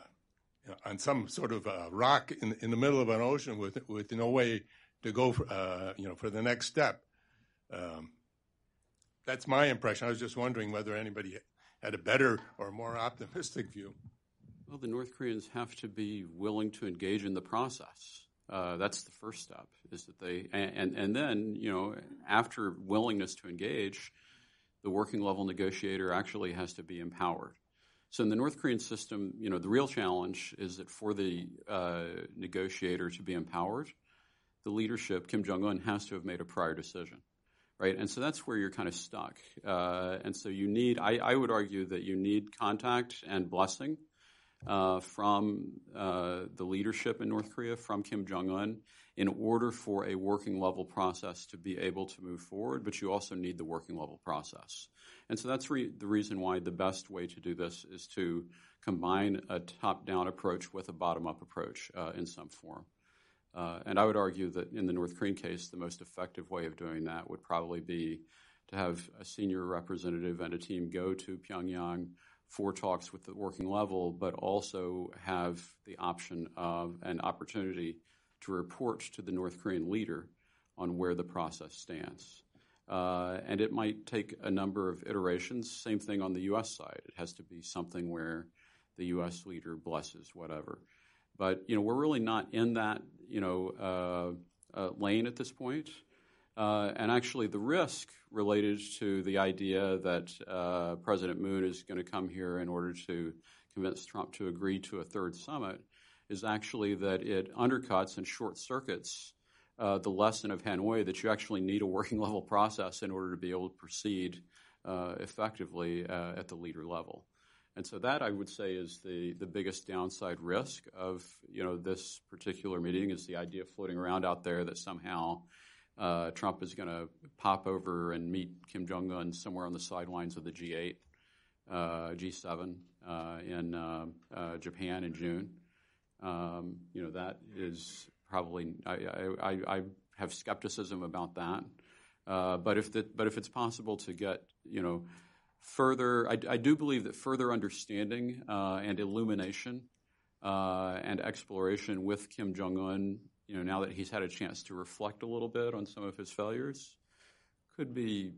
on some sort of uh, rock in, in the middle of an ocean with with no way to go, for, uh, you know, for the next step. Um, that's my impression. I was just wondering whether anybody had a better or more optimistic view. Well, the North Koreans have to be willing to engage in the process. Uh, that's the first step, is that they and, – and, and then, you know, after willingness to engage, the working level negotiator actually has to be empowered. So in the North Korean system, you know, the real challenge is that for the uh, negotiator to be empowered, the leadership, Kim Jong-un, has to have made a prior decision. Right, and so that's where you're kind of stuck. Uh, and so you need, I, I would argue that you need contact and blessing uh, from uh, the leadership in North Korea, from Kim Jong-un, in order for a working level process to be able to move forward, but you also need the working level process. And so that's re- the reason why the best way to do this is to combine a top-down approach with a bottom-up approach uh, in some form. Uh, and I would argue that in the North Korean case, the most effective way of doing that would probably be to have a senior representative and a team go to Pyongyang for talks with the working level, but also have the option of an opportunity to report to the North Korean leader on where the process stands. Uh, and it might take a number of iterations. Same thing on the U S side. It has to be something where the U S leader blesses whatever. But, you know, we're really not in that, you know, uh, uh, lane at this point. Uh, and actually the risk related to the idea that uh, President Moon is going to come here in order to convince Trump to agree to a third summit is actually that it undercuts and short circuits uh, the lesson of Hanoi that you actually need a working level process in order to be able to proceed uh, effectively uh, at the leader level. And so that, I would say, is the, the biggest downside risk of, you know, this particular meeting is the idea floating around out there that somehow Uh, Trump is going to pop over and meet Kim Jong-un somewhere on the sidelines of the G eight, uh, G seven uh, in uh, uh, Japan in June. Um, you know, that is probably I, I, I have skepticism about that. Uh, but if the, but if it's possible to get, you know, further, I, I do believe that further understanding uh, and illumination uh, and exploration with Kim Jong-un, you know, now that he's had a chance to reflect a little bit on some of his failures, could be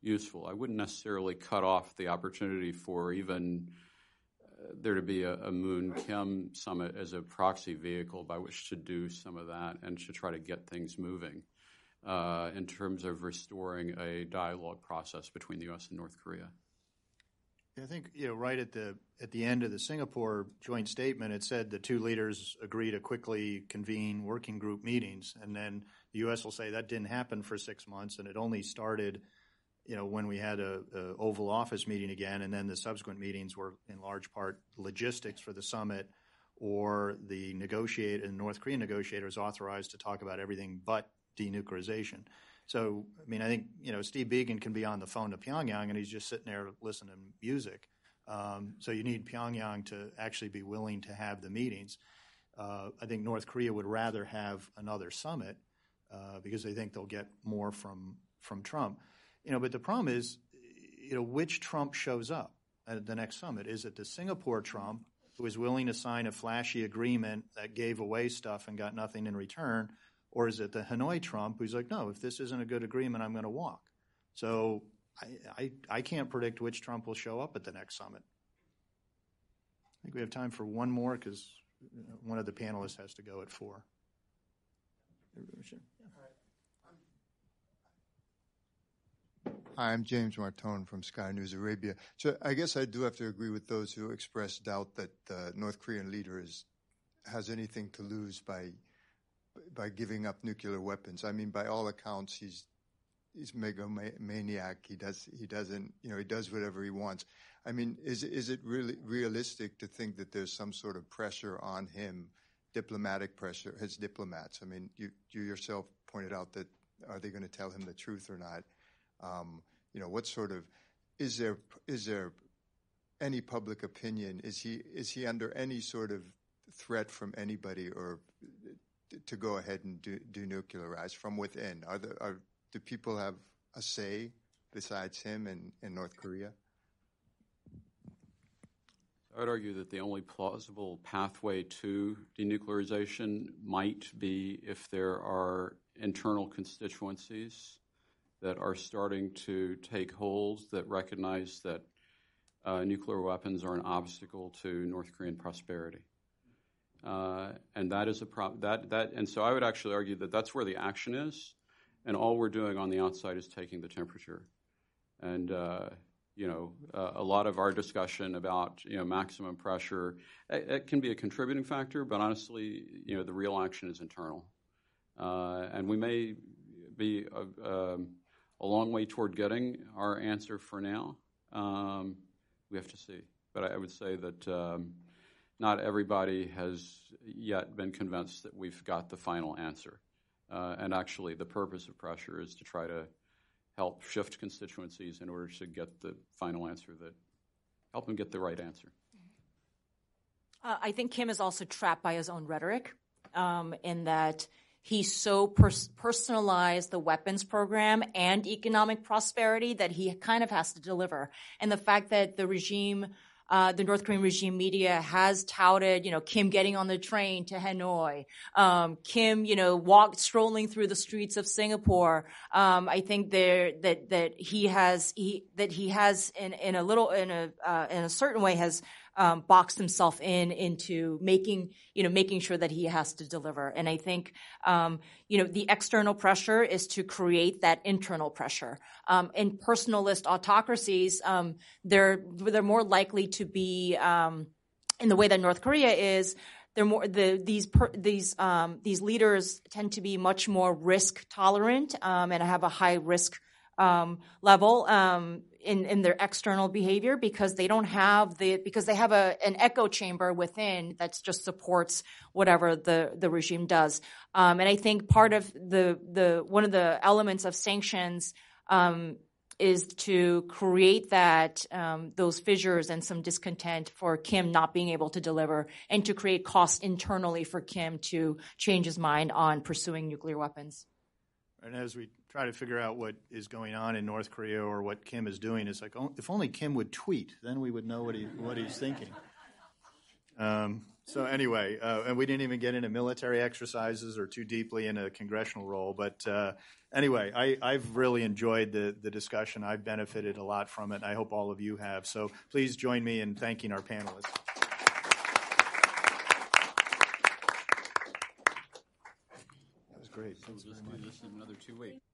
useful. I wouldn't necessarily cut off the opportunity for even uh, there to be a, a Moon Kim summit as a proxy vehicle by which to do some of that and to try to get things moving uh, in terms of restoring a dialogue process between the U S and North Korea. I think, you know, right at the at the end of the Singapore joint statement, it said the two leaders agree to quickly convene working group meetings, and then the U S will say that didn't happen for six months, and it only started, you know, when we had a, a Oval Office meeting again, and then the subsequent meetings were in large part logistics for the summit, or the negotiate and North Korean negotiators authorized to talk about everything but denuclearization. So, I mean, I think, you know, Steve Biegun can be on the phone to Pyongyang and he's just sitting there listening to music. Um, so you need Pyongyang to actually be willing to have the meetings. Uh, I think North Korea would rather have another summit uh, because they think they'll get more from from Trump. You know, but the problem is, you know, which Trump shows up at the next summit? Is it the Singapore Trump who is willing to sign a flashy agreement that gave away stuff and got nothing in return? Or is it the Hanoi Trump who's like, no, if this isn't a good agreement, I'm going to walk? So I, I I can't predict which Trump will show up at the next summit. I think we have time for one more because one of the panelists has to go at four. Sure. Hi, I'm James Martone from Sky News Arabia. So I guess I do have to agree with those who express doubt that the North Korean leader is, has anything to lose by by giving up nuclear weapons. I mean, by all accounts, he's he's megalomaniac. He does he doesn't you know he does whatever he wants. I mean, is is it really realistic to think that there's some sort of pressure on him, diplomatic pressure, his diplomats? I mean, you you yourself pointed out that are they going to tell him the truth or not? Um, you know, what sort of is there is there any public opinion? Is he is he under any sort of threat from anybody or to go ahead and do, do nuclearize from within? Are there, are, do people have a say besides him in, in North Korea? I would argue that the only plausible pathway to denuclearization might be if there are internal constituencies that are starting to take hold that recognize that uh, nuclear weapons are an obstacle to North Korean prosperity. Uh, and that is a pro- that that and so I would actually argue that that's where the action is, and all we're doing on the outside is taking the temperature, and uh, you know uh, a lot of our discussion about you know maximum pressure it, it can be a contributing factor, but honestly you know the real action is internal, uh, and we may be a, um, a long way toward getting our answer for now. Um, we have to see, but I, I would say that. Um, Not everybody has yet been convinced that we've got the final answer. Uh, and actually, the purpose of pressure is to try to help shift constituencies in order to get the final answer that help them get the right answer. Uh, I think Kim is also trapped by his own rhetoric um, in that he so pers- personalized the weapons program and economic prosperity that he kind of has to deliver. And the fact that the regime – Uh, the North Korean regime media has touted, you know, Kim getting on the train to Hanoi, um, Kim, you know, walk strolling through the streets of Singapore. Um, I think there that that he has he that he has in, in a little in a uh, in a certain way has um, boxed himself in into making you know making sure that he has to deliver. And I think um, you know the external pressure is to create that internal pressure. Um, in personalist autocracies, um, they're they're more likely to be um, in the way that North Korea is. They're more the these per, these um, these leaders tend to be much more risk tolerant um, and have a high risk um, level. Um, in, in their external behavior because they don't have the because they have a an echo chamber within that's just supports whatever the, the regime does. Um, and I think part of the the one of the elements of sanctions um, is to create that um, those fissures and some discontent for Kim not being able to deliver, and to create costs internally for Kim to change his mind on pursuing nuclear weapons. And as we try to figure out what is going on in North Korea or what Kim is doing, it's like, oh, if only Kim would tweet, then we would know what he what he's thinking. Um, so anyway, uh, and we didn't even get into military exercises or too deeply in a congressional role. But uh, anyway, I, I've really enjoyed the, the discussion. I've benefited a lot from it. And I hope all of you have. So please join me in thanking our panelists. Great. Thanks so we'll just do this in another two weeks.